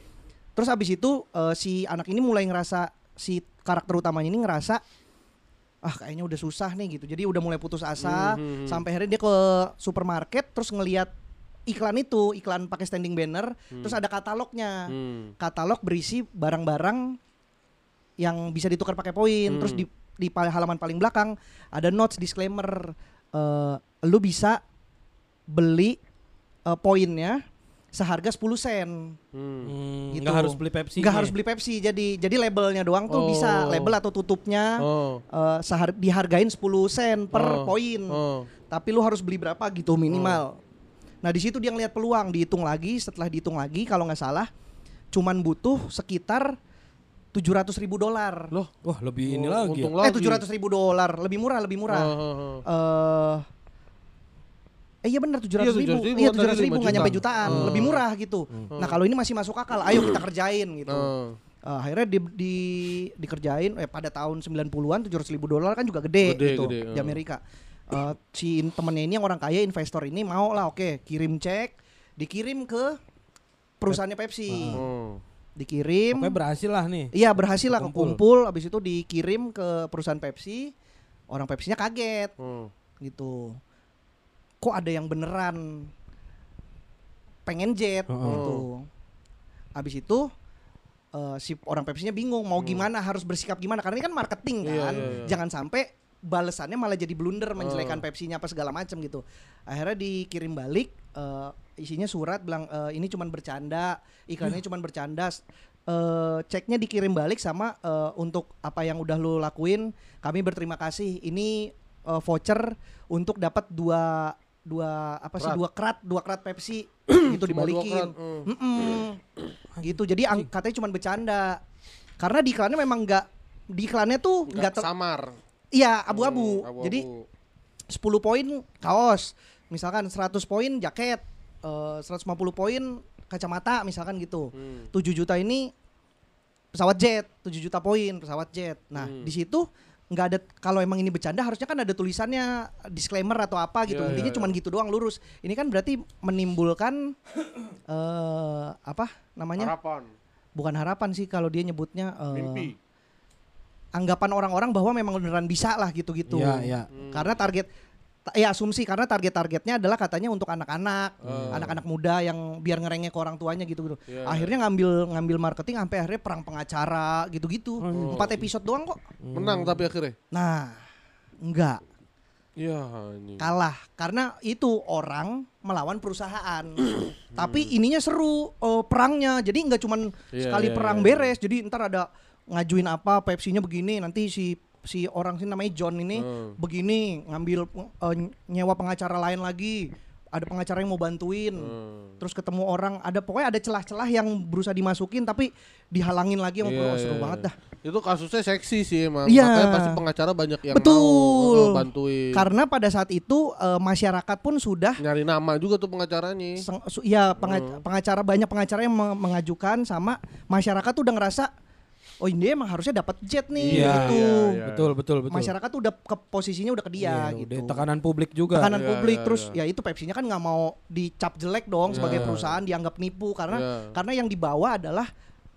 Terus abis itu uh, si anak ini mulai ngerasa, si karakter utamanya ini ngerasa ah kayaknya udah susah nih gitu. Jadi udah mulai putus asa mm-hmm. sampai akhirnya dia ke supermarket terus ngelihat iklan itu, iklan pakai standing banner, mm. terus ada katalognya. Mm. Katalog berisi barang-barang yang bisa ditukar pakai poin, mm. terus di di halaman paling belakang ada notes disclaimer, uh, lu bisa beli uh, poinnya seharga sepuluh sen. Hmm. Gitu. Nggak harus beli Pepsi. Nggak harus beli Pepsi. Jadi jadi labelnya doang tuh oh. bisa label atau tutupnya oh. uh, sehar- dihargain sepuluh sen per oh. poin. Oh. Tapi lu harus beli berapa gitu minimal. Oh. Nah, di situ dia ngeliat peluang, dihitung lagi, setelah dihitung lagi kalau nggak salah cuman butuh sekitar tujuh ratus ribu dolar. Loh, wah lebih ini oh, lagi. Ya? lagi. Eh tujuh ratus ribu dolar, lebih murah, lebih murah. Oh, oh, oh. Uh, Eh iya benar tujuh ratus ribu, iya tujuh ratus ribu nggak nyampe jutaan, hmm. lebih murah gitu. Hmm. Nah kalau ini masih masuk akal, ayo kita kerjain gitu. Hmm. Uh, akhirnya di, di, dikerjain, eh pada tahun sembilan puluhan tujuh ratus ribu dolar kan juga gede, gede gitu gede, di Amerika. Uh, si temennya ini yang orang kaya, investor ini mau lah oke okay, kirim cek, dikirim ke perusahaannya Pepsi. Hmm. Dikirim. Oke berhasil lah nih. Iya berhasil lah, kumpul, abis itu dikirim ke perusahaan Pepsi, orang Pepsinya kaget hmm. gitu. Kok ada yang beneran pengen jet oh. gitu. Abis itu uh, si orang Pepsinya bingung mau gimana, hmm. harus bersikap gimana, karena ini kan marketing kan. Yeah, yeah, yeah. Jangan sampai balasannya malah jadi blunder menjelekan oh. Pepsinya apa segala macam gitu. Akhirnya dikirim balik uh, isinya surat bilang e, ini cuman bercanda, iklannya yeah. cuman bercanda. Uh, ceknya dikirim balik sama uh, untuk apa yang udah lu lakuin, kami berterima kasih. Ini uh, voucher untuk dapat dua dua apa sih dua kerat dua kerat Pepsi gitu dibalikin mm. gitu jadi ang- katanya cuma bercanda karena di iklannya memang nggak di iklannya tuh nggak ter- samar iya abu-abu. Hmm, abu-abu jadi sepuluh poin kaos misalkan, seratus poin jaket, uh, seratus lima puluh poin kacamata misalkan gitu. hmm. tujuh juta ini pesawat jet, tujuh juta poin pesawat jet. Nah hmm. di situ nggak ada, kalau emang ini bercanda harusnya kan ada tulisannya disclaimer atau apa gitu. Yeah, intinya yeah, cuma yeah. gitu doang lurus. Ini kan berarti menimbulkan uh, apa namanya? Harapan. Bukan harapan sih kalau dia nyebutnya uh, mimpi. Anggapan orang-orang bahwa memang beneran bisa lah gitu-gitu. Yeah, yeah. Hmm. Karena target ya asumsi karena target-targetnya adalah katanya untuk anak-anak, hmm. anak-anak muda yang biar ngerengek ke orang tuanya gitu-gitu. Yeah. Akhirnya ngambil ngambil marketing sampai akhirnya perang pengacara gitu-gitu. Hmm. Empat episode doang kok. Menang tapi akhirnya. Nah, enggak. Ya, ini. Kalah karena itu orang melawan perusahaan. Tapi ininya seru uh, perangnya. Jadi enggak cuman yeah, sekali yeah, perang yeah. beres. Jadi ntar ada ngajuin apa Pepsinya begini, nanti si si orang sih namanya John ini hmm. begini ngambil uh, nyewa pengacara lain lagi, ada pengacara yang mau bantuin, hmm. terus ketemu orang, ada pokoknya ada celah-celah yang berusaha dimasukin tapi dihalangin lagi sama yeah, oh, seru yeah. banget dah. Itu kasusnya seksi sih emang, yeah. makanya pasti pengacara banyak yang betul. mau bantuin. Karena pada saat itu uh, masyarakat pun sudah nyari nama juga tuh pengacaranya. Seng, su, ya pengacara, hmm. pengacara banyak pengacara yang mengajukan sama masyarakat tuh udah ngerasa oh ini emang harusnya dapat jet nih yeah, gitu. Yeah, yeah. Betul, betul, betul. Masyarakat tuh udah ke posisinya udah ke dia yeah, gitu. Udah tekanan publik juga. Tekanan yeah, publik yeah, terus yeah. ya itu Pepsinya kan nggak mau dicap jelek dong yeah. sebagai perusahaan dianggap nipu karena yeah. karena yang dibawa adalah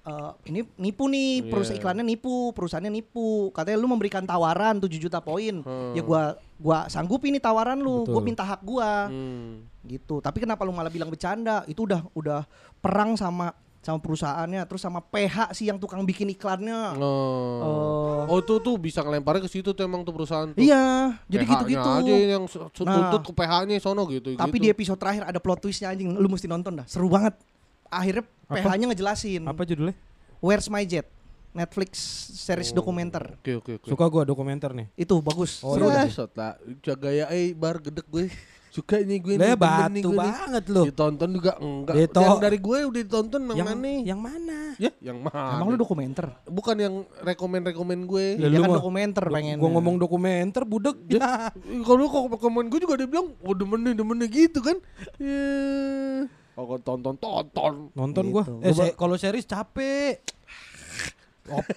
uh, ini nipu nih, perusahaan yeah. iklannya nipu, perusahaannya nipu. Katanya lu memberikan tawaran tujuh juta poin. Hmm. Ya gua gua sanggupin nih tawaran lu, betul. Gua minta hak gua. Hmm. Gitu. Tapi kenapa lu malah bilang bercanda? Itu udah udah perang sama sama perusahaannya, terus sama P H sih yang tukang bikin iklannya. Oh, uh, oh tuh tuh bisa ngelemparnya ke situ tuh emang tuh perusahaan tuh. Iya, jadi gitu-gitu. P H-nya aja yang tuntut nah, ke P H-nya sono gitu. Tapi gitu. Di episode terakhir ada plot twist-nya anjing, lu mesti nonton dah, seru banget. Akhirnya apa? P H-nya ngejelasin. Apa judulnya? Where's My Jet? Netflix series oh, dokumenter. Oke okay, oke okay, oke. Okay. Suka gua dokumenter nih. Itu bagus. Oh, seru dah. Gaya eh bar gedeg gue. Suka ini gue nih, batu gue banget nih. Loh. Ditonton juga enggak. Dito. Yang dari gue udah ditonton yang, yang mana? Yang mana? Ya, yang mana? Emang lu dokumenter? Bukan yang rekomen-rekomen gue. Ya, ya lu kan dokumenter do- pengen. Gue ngomong dokumenter budek. Ya. Kalau lu kok rekomen gue juga dia bilang, "Oh, demen-demen gitu kan." Iya. Kalau tonton-tonton. Nonton gitu. Gue. Eh, se- kalau series capek.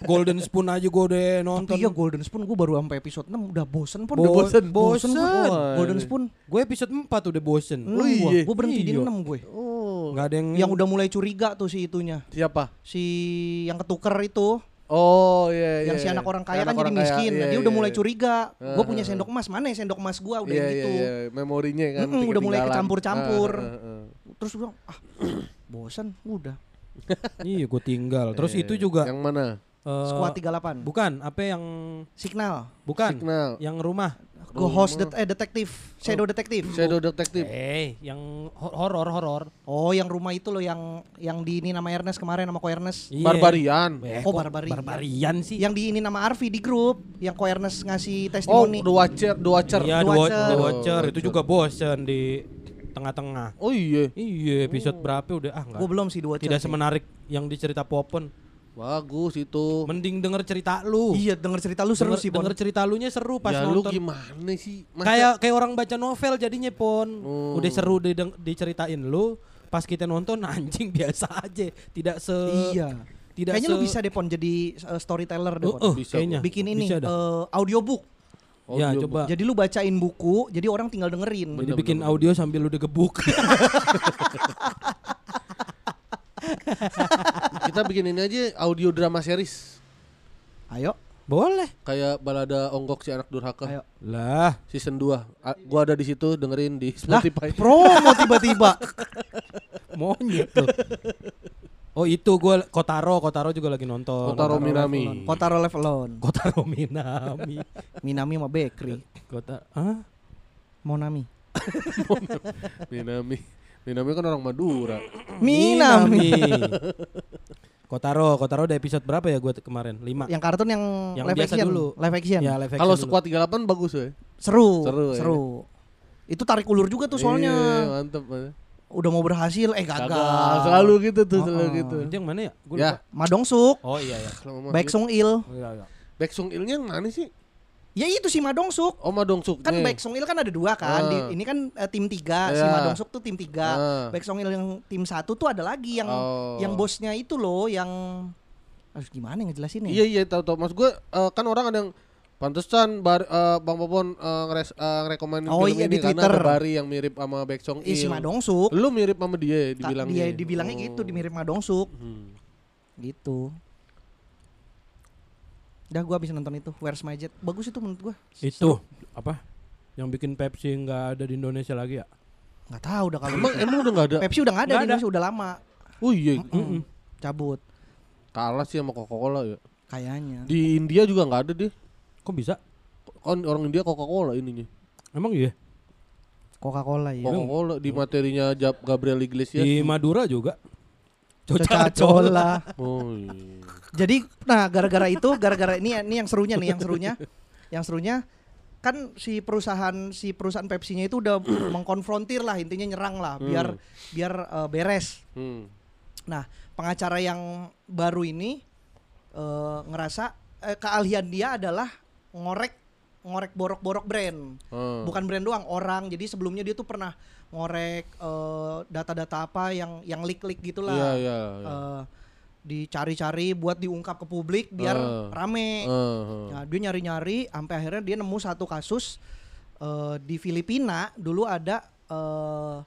Golden Spoon aja gue udah nonton. Tapi iya Golden Spoon gue baru sampai episode enam udah bosen pun. Bo- bosen, bosen, bosen. Oh, Golden Spoon gue episode empat udah bosen. Oh, iya. Gue berhenti di enam gue. Oh. Gak ada yang. Yang udah mulai curiga tuh si itunya. Siapa? Si yang ketuker itu. Oh iya. Yang iya, si anak orang kaya anak kan orang jadi miskin. Iya, nah, dia udah mulai curiga. Uh, gue punya sendok emas mana? Sendok emas gue udah iya, gitu. Iya, iya. Memorinya kan. Mm, udah mulai kecampur-campur. Uh, uh, uh. Terus gue bilang ah bosen udah. Iya gue tinggal. Terus e, itu juga yang mana? Uh, Squad tiga puluh delapan. Bukan, apa yang Signal? Bukan. Signal. Yang rumah. Go host det- eh detektif, Shadow oh. Detektif. Shadow Detektif. Eh, yang horor-horor. Oh, yang rumah itu loh yang yang di ini nama Ernest kemarin nama Ko Ernest. Yeah. Barbarian. Eh, oh, Barbarian. Barbarian sih. Yang di ini nama Arfi di grup, yang Ko Ernest ngasih testimoni. Oh, The Watcher, The Watcher. Iya, The Watcher. The Watcher itu juga bosen di tengah-tengah. Oh iya. Iya, episode oh. berapa udah ah enggak. Gua belum sih dua. Tidak nih. Semenarik yang dicerita Popon. Bagus itu. Mending denger cerita lu. Iya, denger cerita lu seru denger, sih, Pon. Denger cerita lunya seru pas ya, nonton. Ya lu gimana sih? Kayak kayak orang baca novel jadinya, Pon. Hmm. Udah seru di, deng, diceritain lu, pas kita nonton anjing biasa aja, tidak se Iya. Tidak kayaknya se... lu bisa deh, Pon, jadi uh, storyteller deh, Pon. Uh, uh, bisa, kayaknya. Bikin ini uh, audiobook. Oh, ya coba. Jadi lu bacain buku, jadi orang tinggal dengerin. Bener, jadi bener, bikin bener. Audio sambil lu digebuk. Kita bikin ini aja audio drama series. Ayo, boleh. Kayak balada onggok si anak durhaka. Ayo. Lah, season dua. A- gua ada di situ dengerin di Spotify. Lah, promo tiba-tiba. Monyet tuh. Oh itu gue Kotaro, Kotaro juga lagi nonton. Kotaro, Kotaro Minami. Kotaro Left Alone. Kotaro Minami. Minami sama Bakery. Kota, ah? Monami. Minami. Minami kan orang Madura. Minami. Kotaro, Kotaro udah episode berapa ya gue kemarin? lima. Yang kartun yang, yang live action dulu. Live action. Ya, live action. Kalau Squad tiga puluh delapan bagus ya. Seru, seru. seru. Ya. Itu tarik ulur juga tuh soalnya. Iya, mantep. Udah mau berhasil, eh gagal. gagal. Selalu gitu tuh, oh, selalu gitu. Itu yang mana ya? Gua ya. Ma Dong Suk. Oh iya ya. Baek Sung Il. Iya, iya. Baek Sung Il-nya yang mana sih? Ya itu si Ma Dong Suk. Oh Ma Dong Suk. Kan nih. Baek Sung Il kan ada dua kan. Ah. Di, ini kan uh, tim tiga. Ya. Si Ma Dong Suk tuh tim tiga. Ah. Baek Sung Il yang tim satu tuh ada lagi yang oh. yang bosnya itu loh yang harus gimana ngejelasinnya? Iya iya tahu tahu. Mas gue uh, kan orang ada yang pantesan bar, uh, Bang Popon uh, ngeres, uh, rekomenin oh, film iya, ini karena ada Bari yang mirip sama Baek Sung Il. Ih, si Ma Dong Suk. Lu mirip sama dia dibilangnya. Dia dibilangnya oh. gitu, dimirip Ma Dong Suk. Hmm. Gitu. Dah gua habis nonton itu, Where's My Jet. Bagus itu menurut gua. Itu apa? Yang bikin Pepsi enggak ada di Indonesia lagi ya? Enggak tahu udah kalau emang, emang udah enggak ada. Pepsi udah enggak ada gak di Indonesia ada. Udah lama. Oh iya. Mm-mm. Cabut. Kalah sih sama Coca-Cola ya. Kayaknya. Di India juga enggak ada deh. Kok bisa? Kan orang India Coca-Cola ininya. Emang iya? Coca-Cola ya. Coca-Cola di materinya Gabriel Iglesias. Di Madura juga. Coca-Cola. Oh iya. Jadi nah gara-gara itu, gara-gara ini ini yang serunya nih, yang serunya. Yang serunya kan si perusahaan si perusahaan Pepsi-nya itu udah mengkonfrontir lah, intinya nyerang lah biar hmm. biar uh, beres. Hmm. Nah, pengacara yang baru ini uh, ngerasa uh, keahlian dia adalah ngorek ngorek borok-borok brand, hmm. bukan brand doang orang. Jadi sebelumnya dia tuh pernah ngorek uh, data-data apa yang yang leak-leak gitulah, yeah, yeah, yeah. Uh, dicari-cari buat diungkap ke publik biar uh. rame. Uh, uh. Nah, dia nyari-nyari, sampai akhirnya dia nemu satu kasus uh, di Filipina dulu ada uh,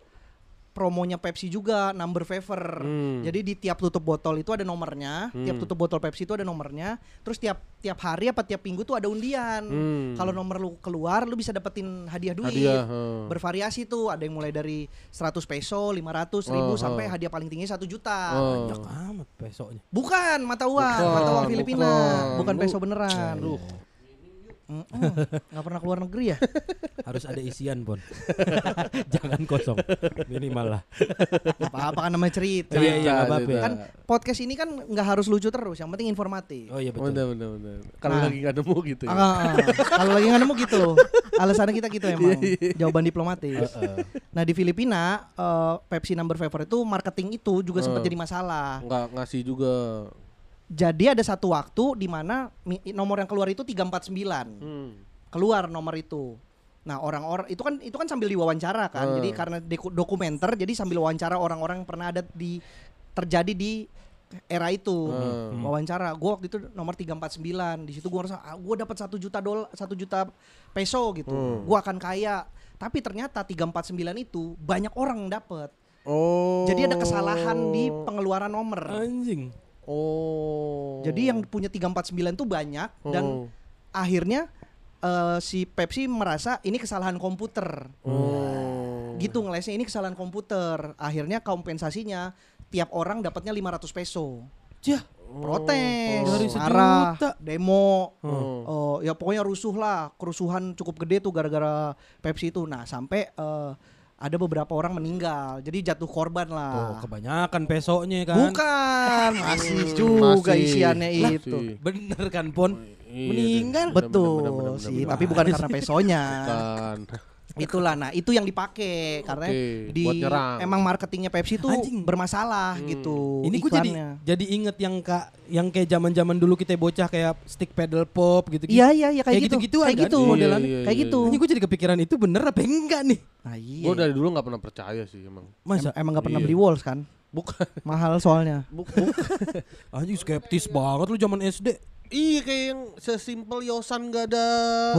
promonya Pepsi juga number favor. Hmm. Jadi di tiap tutup botol itu ada nomornya, hmm. tiap tutup botol Pepsi itu ada nomornya. Terus tiap tiap hari apa tiap minggu tuh ada undian. Hmm. Kalau nomor lu keluar lu bisa dapetin hadiah duit. Hadiah, huh. Bervariasi tuh, ada yang mulai dari seratus peso, lima ratus ribu oh, sampai huh. hadiah paling tinggi satu juta. Banyak oh. amat pesonya. Bukan mata uang, bukan, mata uang Filipina, bukan, bukan peso beneran. Aduh. Nggak pernah keluar negeri ya? Harus ada isian, Bon. Jangan kosong. Minimal lah. Apa-apa kan namanya cerita. Iya, iya, apa-apa. Kan podcast ini kan nggak harus lucu terus, yang penting informatif. Oh iya betul. Benar, benar, benar. Kalau lagi nggak nemu gitu ya. Kalau lagi nggak nemu gitu. Alasannya kita gitu emang. Jawaban diplomatis. Nah, di Filipina Pepsi Number Favorite itu marketing itu juga sempat jadi masalah. Nggak ngasih juga. Jadi ada satu waktu di mana nomor yang keluar itu tiga empat sembilan. Hmm. Keluar nomor itu. Nah, orang-orang itu kan itu kan sambil diwawancara kan. Uh. Jadi karena dokumenter jadi sambil wawancara orang-orang yang pernah ada di terjadi di era itu. Uh. Wawancara. Gua waktu itu nomor tiga empat sembilan. Di situ gua rasa ah, gua dapat satu juta dolar, satu juta peso gitu. Hmm. Gua akan kaya. Tapi ternyata tiga empat sembilan itu banyak orang yang dapat. Oh. Jadi ada kesalahan di pengeluaran nomor. Anjing. Oh. Jadi yang punya tiga empat sembilan tuh banyak dan oh. akhirnya uh, si Pepsi merasa ini kesalahan komputer. Oh. Gitu ngelesnya ini kesalahan komputer. Akhirnya kompensasinya tiap orang dapatnya lima ratus peso. Jah, protes, oh. marah, demo. Oh. Uh, ya pokoknya rusuh lah, kerusuhan cukup gede tuh gara-gara Pepsi itu. Nah, sampai uh, ada beberapa orang meninggal, jadi jatuh korban lah. Oh, kebanyakan pesonya kan? Bukan, masih juga masih. Isiannya lah, itu. Bener kan Pon? Meninggal? Betul bener, bener, bener, bener, sih, bener. Tapi bukan karena pesonya. Bukan. Itulah, nah itu yang dipakai karena okay, di emang marketingnya Pepsi tuh anjing. Bermasalah hmm. gitu. Ini gue jadi jadi inget yang kak yang kayak zaman-zaman dulu kita bocah kayak stick pedal pop gitu-gitu. Iya iya iya kayak, kayak gitu. gitu kayak gitu modelan iya, iya, iya, kayak gitu. Ini gue jadi kepikiran itu bener apa enggak nih? Nah, iya. Gue dari dulu nggak pernah percaya sih emang. Masa? Em- emang nggak pernah iya. beli Walls kan? Bukan. Mahal soalnya. Bukan. Anjing skeptis banget lu zaman S D. Iya kayak yang sesimpel Yosan gak ada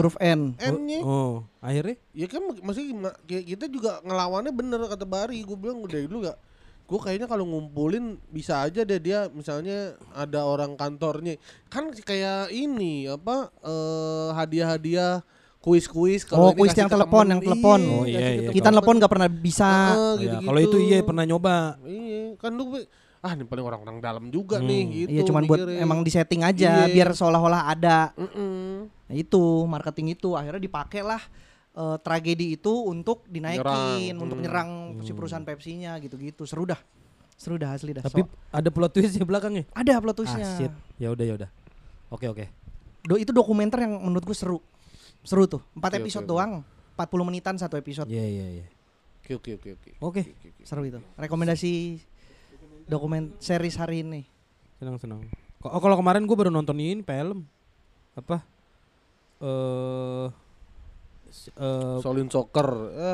huruf N N-nya. Oh, akhirnya? Ya kan masih kayak kita juga ngelawannya bener kata Bari. Gue bilang udah dulu gak. Gue kayaknya kalau ngumpulin bisa aja deh dia misalnya ada orang kantornya. Kan kayak ini apa eh, hadiah-hadiah kuis-kuis kalau oh, ini kuis yang telepon yang telepon. Oh, iya, iya, kita telepon gak pernah bisa. Ah, gitu, ya, kalau gitu. Itu iya pernah nyoba. Iya kan lu ah ini paling orang-orang dalam juga hmm. nih gitu. Iya cuman buat ya. Emang disetting aja yeah. biar seolah-olah ada. Nah, itu marketing itu akhirnya dipakailah uh, tragedi itu untuk dinaikin, nyerang. Untuk hmm. nyerang hmm. si perusahaan Pepsinya gitu-gitu. Seru dah. Seru dah asli dah. Tapi so, ada plot twist di belakangnya. Ada plot twistnya. Ah, ya udah ya udah. Oke oke. Do itu dokumenter yang menurut gue seru. Seru tuh. empat episode okay, okay, doang. empat puluh menitan satu episode. Iya yeah, iya yeah, iya. Yeah. Oke okay, oke okay, oke okay. oke. Okay. Oke. Okay. Seru itu. Rekomendasi dokumen series hari ini. Senang-senang. Oh, kalau kemarin gue baru nontonin film apa? Eh uh, uh, Shaolin Soccer.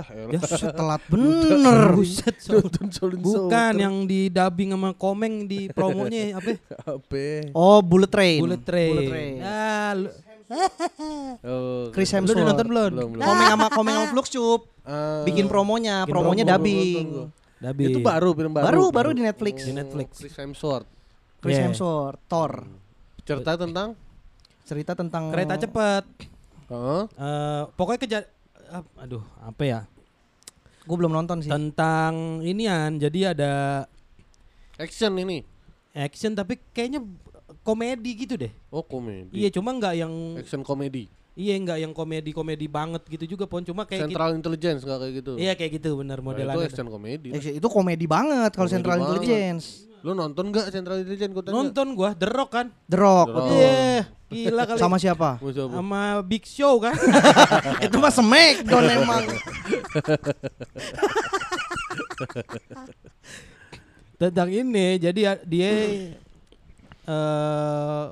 Eh, ya telat bener. Buset, nonton Shaolin Soccer. Bukan yang di dubbing sama Komeng di promonya apa? Apa? Oh, Bullet Train. Bullet Train. Bullet Train. Ah, lu, Chris Hemsworth. Lu udah nonton belum? Komeng sama Komeng sama Fluxcup. Bikin promonya, promonya dubbing. Dabi. Itu baru film baru. Baru baru di Netflix. Di Netflix. Chris Hemsworth. Chris yeah. Hemsworth. Thor. Cerita tentang cerita tentang kereta cepat. Heeh. Uh-huh. Uh, pokoknya kejar uh, aduh, apa ya? Gue belum nonton sih. Tentang inian. Jadi ada action ini. Action tapi kayaknya komedi gitu deh. Oh, komedi. Iya, cuma enggak yang action komedi. Iya enggak yang komedi-komedi banget gitu juga Pon, cuma kayak Central gitu. Intelligence enggak kayak gitu. Iya kayak gitu benar modelannya. Nah, itu action komedi. Eh, itu komedi banget kalau Central banget. Intelligence. Lu nonton enggak Central Intelligence gua tanya? Nonton gua The Rock kan? The Rock. Iya, gila kali. Sama siapa? Sama Big Show kan? Itu mah Smackdown emang. Tentang ini jadi dia uh,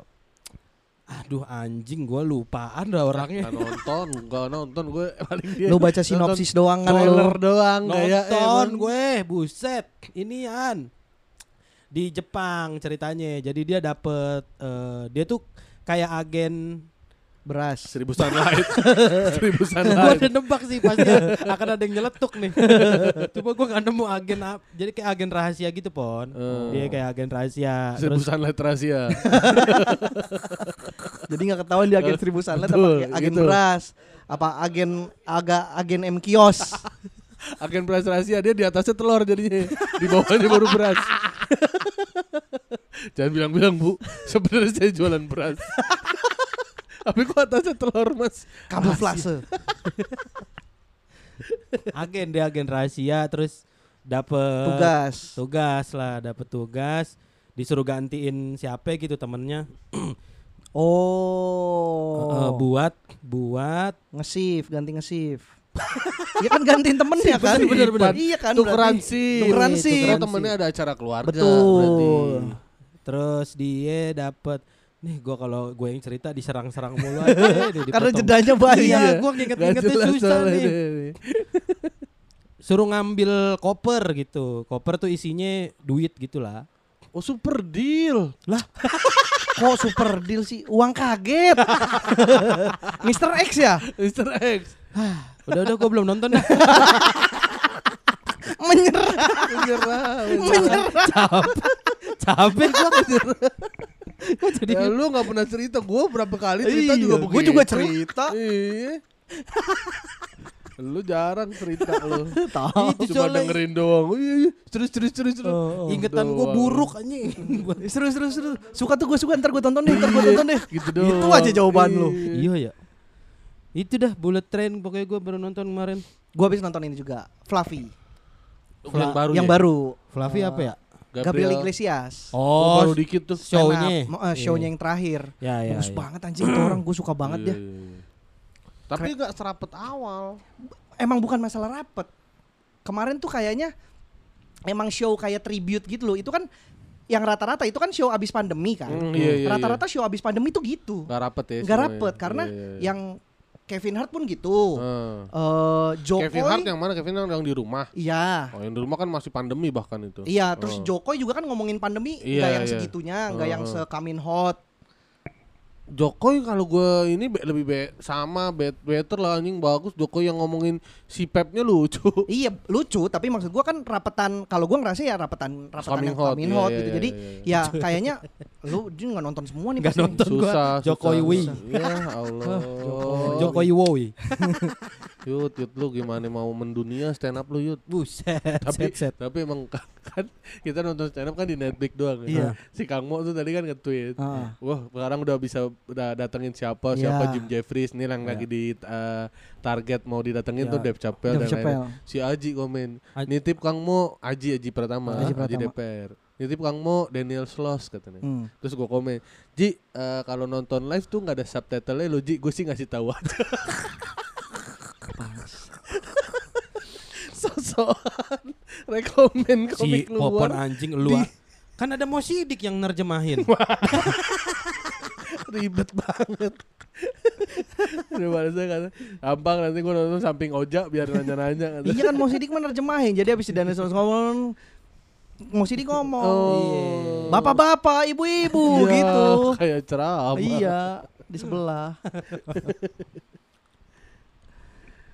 aduh anjing gue lupaan dah orangnya. Gak nonton, gak nonton gue paling dia. Lu baca sinopsis doang kan? Trailer doang kayak nonton gue, buset. Inian. Di Jepang ceritanya. Jadi dia dapet uh, dia tuh kayak agen beras seribu sunlight seribu sunlight gue udah nebak sih pasti akan ada yang nyeletuk nih coba gue gak nemu agen jadi kayak agen rahasia gitu Pon uh. dia kayak agen rahasia seribu terus, sunlight rahasia jadi gak ketahuan dia agen seribu sunlight betul, apa agen gitu. Beras apa agen agak agen M kios agen beras rahasia dia di atasnya telur jadinya di bawahnya baru beras jangan bilang-bilang bu sebenarnya saya jualan beras Tapi kok atasnya telur mas? Kamuflase. Agen deh, agen rahasia. Terus dapet tugas, tugas lah, dapet tugas. Disuruh gantiin siapa gitu temennya. Oh, uh, uh, buat buat nge-shift, ganti nge-shift. Iya kan gantiin temennya kan, benar-benar. Iya kan, tukeran sih, tukeran sih. Temennya ada acara keluarga. Betul. Berarti. Terus dia dapat nih, gue kalau gue yang cerita diserang-serang mulu aja. Karena jedanya banyak. Gue nginget-ngingetnya susah nih. Suruh ngambil koper gitu. Koper tuh isinya duit gitulah. Oh, super deal lah. Kok super deal sih? Uang kaget. Mister X ya? Mister X. Udah-udah gue belum nonton ya. Menyerah. Menyerah. Menyerah. Capek. Capek gue menyerah. Jadi ya, lu gak pernah cerita. Gue berapa kali cerita iya, juga begitu. Gue juga cerita. Iya. Lu jarang cerita lu. Tahu. Cuma dengerin doang. Terus terus terus terus. Oh, oh, ingetan gue buruk anjing. Terus terus terus. Suka tuh gue suka, ntar gue tonton deh, ntar gue tonton deh. Gitu doang. Itu aja jawaban lu. Iya ya. Itu dah Bullet Train pokoknya gue baru nonton kemarin. Gue habis nonton ini juga, Fluffy. Fla- yang baru. Yang ya? baru. Fluffy uh, apa ya? Gabriel Iglesias. Oh, baru dikit tuh show-nya. Uh, show-nya yang terakhir. Ya, ya, bagus ya. banget anjing tuh orang, gue suka banget ya. Tapi gak serapet awal. Emang bukan masalah rapet. Kemarin tuh kayaknya emang show kayak tribute gitu loh. Itu kan yang rata-rata itu kan show abis pandemi kan. mm, iya, iya, Rata-rata iya. show abis pandemi tuh gitu. Gak rapet ya. Gak rapet iya. Karena iya, iya. yang Kevin Hart pun gitu. hmm. uh, Jokowi, Kevin Hart yang mana? Kevin Hart yang di rumah. Iya. Oh, yang di rumah kan masih pandemi bahkan itu. Iya. Terus oh. Jokowi juga kan ngomongin pandemi. iya, Gak yang iya. segitunya. Gak oh. yang se-coming hot. Jokowi kalau gue ini be, lebih be, sama be, better lah anjing, bagus. Jokowi yang ngomongin si Pepnya lucu. Iya lucu, tapi maksud gue kan rapetan. Kalau gue ngerasa ya rapetan rapetan yang coming hot gitu. Jadi ya kayaknya lu dia nggak nonton semua nih. Gak nonton gue. Jokowi Woi. Ya Allah. Jokowi Woi. Yud, Yud lu gimana mau mendunia stand up lu Yud? Buset. Tapi set, set. tapi emang kan kita nonton stand up kan di Netflix doang. Iya. Kan? Si Kang Mo tuh tadi kan nge-tweet. Uh. Wah sekarang udah bisa udah datengin siapa yeah. siapa Jim Jeffries nih yang yeah. lagi di uh, target mau didatengin yeah. tuh Dave Chappelle Dave dan lain-lain. Si Aji komen Aj- nitip Kang Mo Aji Aji Pratama Aji, Aji D P R nitip Kang Mo Daniel Sloss katanya. hmm. Terus gue komen Ji uh, kalau nonton live tuh nggak ada subtitlenya lo Ji, gue sih ngasih tahu aja. Sosokan rekomen komik si luar popon anjing lu di- kan ada Mo Sidik yang nerjemahin. Ribet banget. Udah balasnya kata, gampang nanti gue nonton samping ojak biar nanya-nanya. Iya kan Mo Sidik menerjemahin. Jadi abis si Daniel Sloss ngomong, Mo Sidik ngomong, oh. bapak-bapak, ibu-ibu gitu. Kayak ceramah. Iya, di sebelah.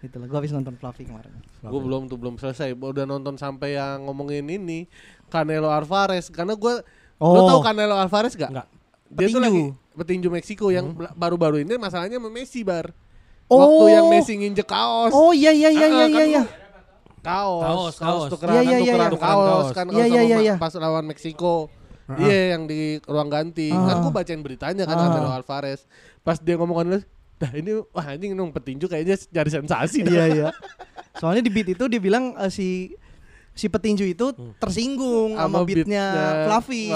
Itulah, gue habis nonton Fluffy kemarin. Gue belum tuh, belum selesai. Udah nonton sampai yang ngomongin ini Canelo Alvarez. Karena gue, oh. lo tau Canelo Alvarez gak? Enggak. Dia petinju. tuh lagi petinju Meksiko yang hmm. baru-baru ini masalahnya sama Messi bar. Oh. Waktu yang Messi nginjek kaos. Oh iya iya iya iya iya. Kaos, kaos tukeran tukeran kaos kan kalau sama pas lawan Meksiko. Iya uh-huh. yeah, yang di ruang ganti. Uh-huh. Kan gua bacain beritanya kan Canelo uh-huh. Alvarez. Pas dia ngomongin dah ini wah anjing nong petinju kayaknya cari sensasi. Iya iya. Soalnya di beat itu dia bilang uh, si si petinju itu tersinggung sama beatnya Fluffy.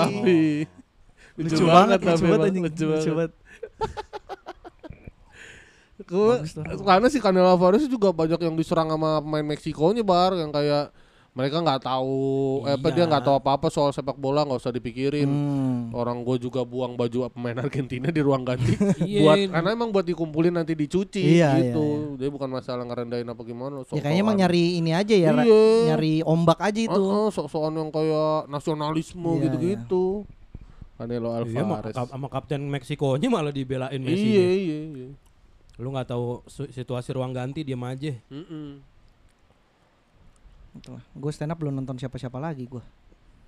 Lucu banget, lucu banget anjing, lucu banget. Karena si Canelo Alvarez juga banyak yang diserang sama pemain Meksikonya bar, yang kayak mereka nggak tahu, iya. apa dia nggak tahu apa-apa soal sepak bola, nggak usah dipikirin. Hmm. Orang gue juga buang baju pemain Argentina di ruang ganti, buat karena emang buat dikumpulin nanti dicuci iya, gitu. Iya, iya. Jadi bukan masalah ngerendahin apa gimana. Ya kayaknya emang nyari ini aja ya, iya. nyari ombak aja itu. Uh-uh, sok-sokan yang kayak nasionalisme iya, gitu-gitu. Iya. Canelo Alvarez iya, sama kapten Meksikonya malah dibelain Messi. Iya iya iya. Lu enggak tahu situasi ruang ganti diam aja. Heeh. Itulah. Gue stand up belum nonton siapa-siapa lagi gue.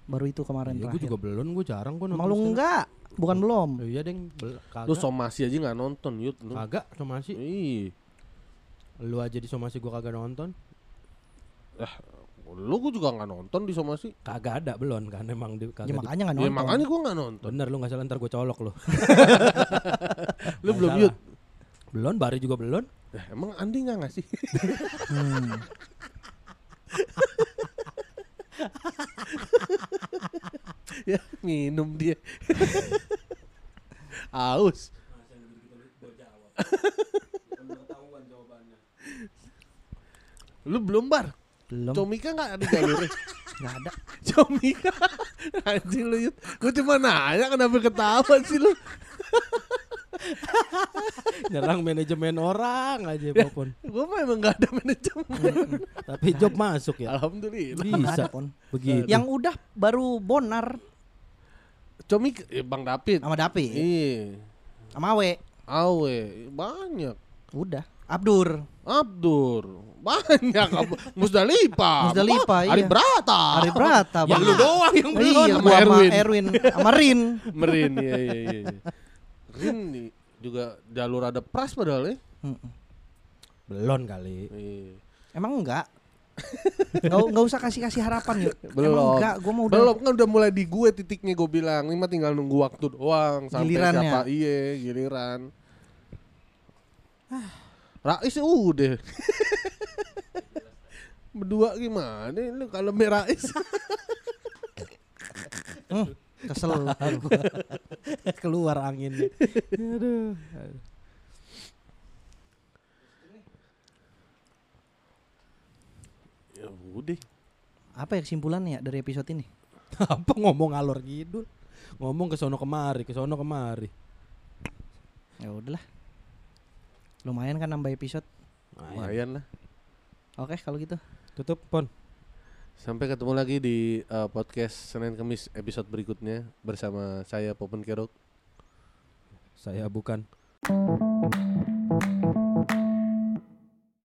Baru itu kemarin iya, terakhir. Gue juga belum, gue jarang gue nonton. Malu enggak? Bukan oh, belum. Iya, Deng. Bel- Lu somasi aja enggak nonton, Yud. Lu. Kagak somasi. Ih. Lu aja di somasi gue kagak nonton. Eh. Lu gue juga gak nonton di somasi. Kagak ada belum kan emang di, kagak ya makanya gak nonton. Ya makanya gue gak nonton. Bener lu gak salah ntar gue colok lu. Lu belum yud Belum, baru juga belum. Ya, emang Andi nggak ngasih? hmm. Ya minum dia. Aus. Lu belum bar? Belum. Comika nggak ada jalurnya? Nggak ada. Comika, anjing lu Yud. Gue cuma nanya kenapa ketawa sih lu? Nyerang manajemen orang aja apapun. Gue mah emang gak ada manajemen. Tapi job masuk ya. Alhamdulillah. Bisa pun. Begitu. Yang udah baru Bonar. Comik Bang David. Sama David. Iya. Sama Awe. Awe banyak. Udah. Abdur. Abdur. Banyak. Musdalifah. Musdalifah. Ari Brata. Ari Brata. Yang lu doang yang belum. Sama Erwin. Erwin. Sama Rin. Merin. Iya iya iya. Ini juga jalur ada pras padahal ya. Mm-mm. Belon kali. Iya. Emang enggak? Enggak enggak usah kasih-kasih harapan ya. Belum. Emang enggak, gua mau udah. Belum kan udah mulai di gue titiknya gue bilang, ini mah tinggal nunggu waktu doang sampai gilirannya. Siapa iye giliran. Ah. Rais udah. Berdua gimana lu kalau Rais? Hmm. Kesel gua. Keluar anginnya. Aduh. Ya udah. Apa ya kesimpulannya dari episode ini? Apa ngomong alor ngidul? Ngomong kesono kemari, kesono kemari. Ya udahlah. Lumayan kan nambah episode. Lumayan lah. Oke, kalau gitu tutup pon. Sampai ketemu lagi di uh, podcast Senin Kamis episode berikutnya bersama saya Popon Kerok. Saya bukan.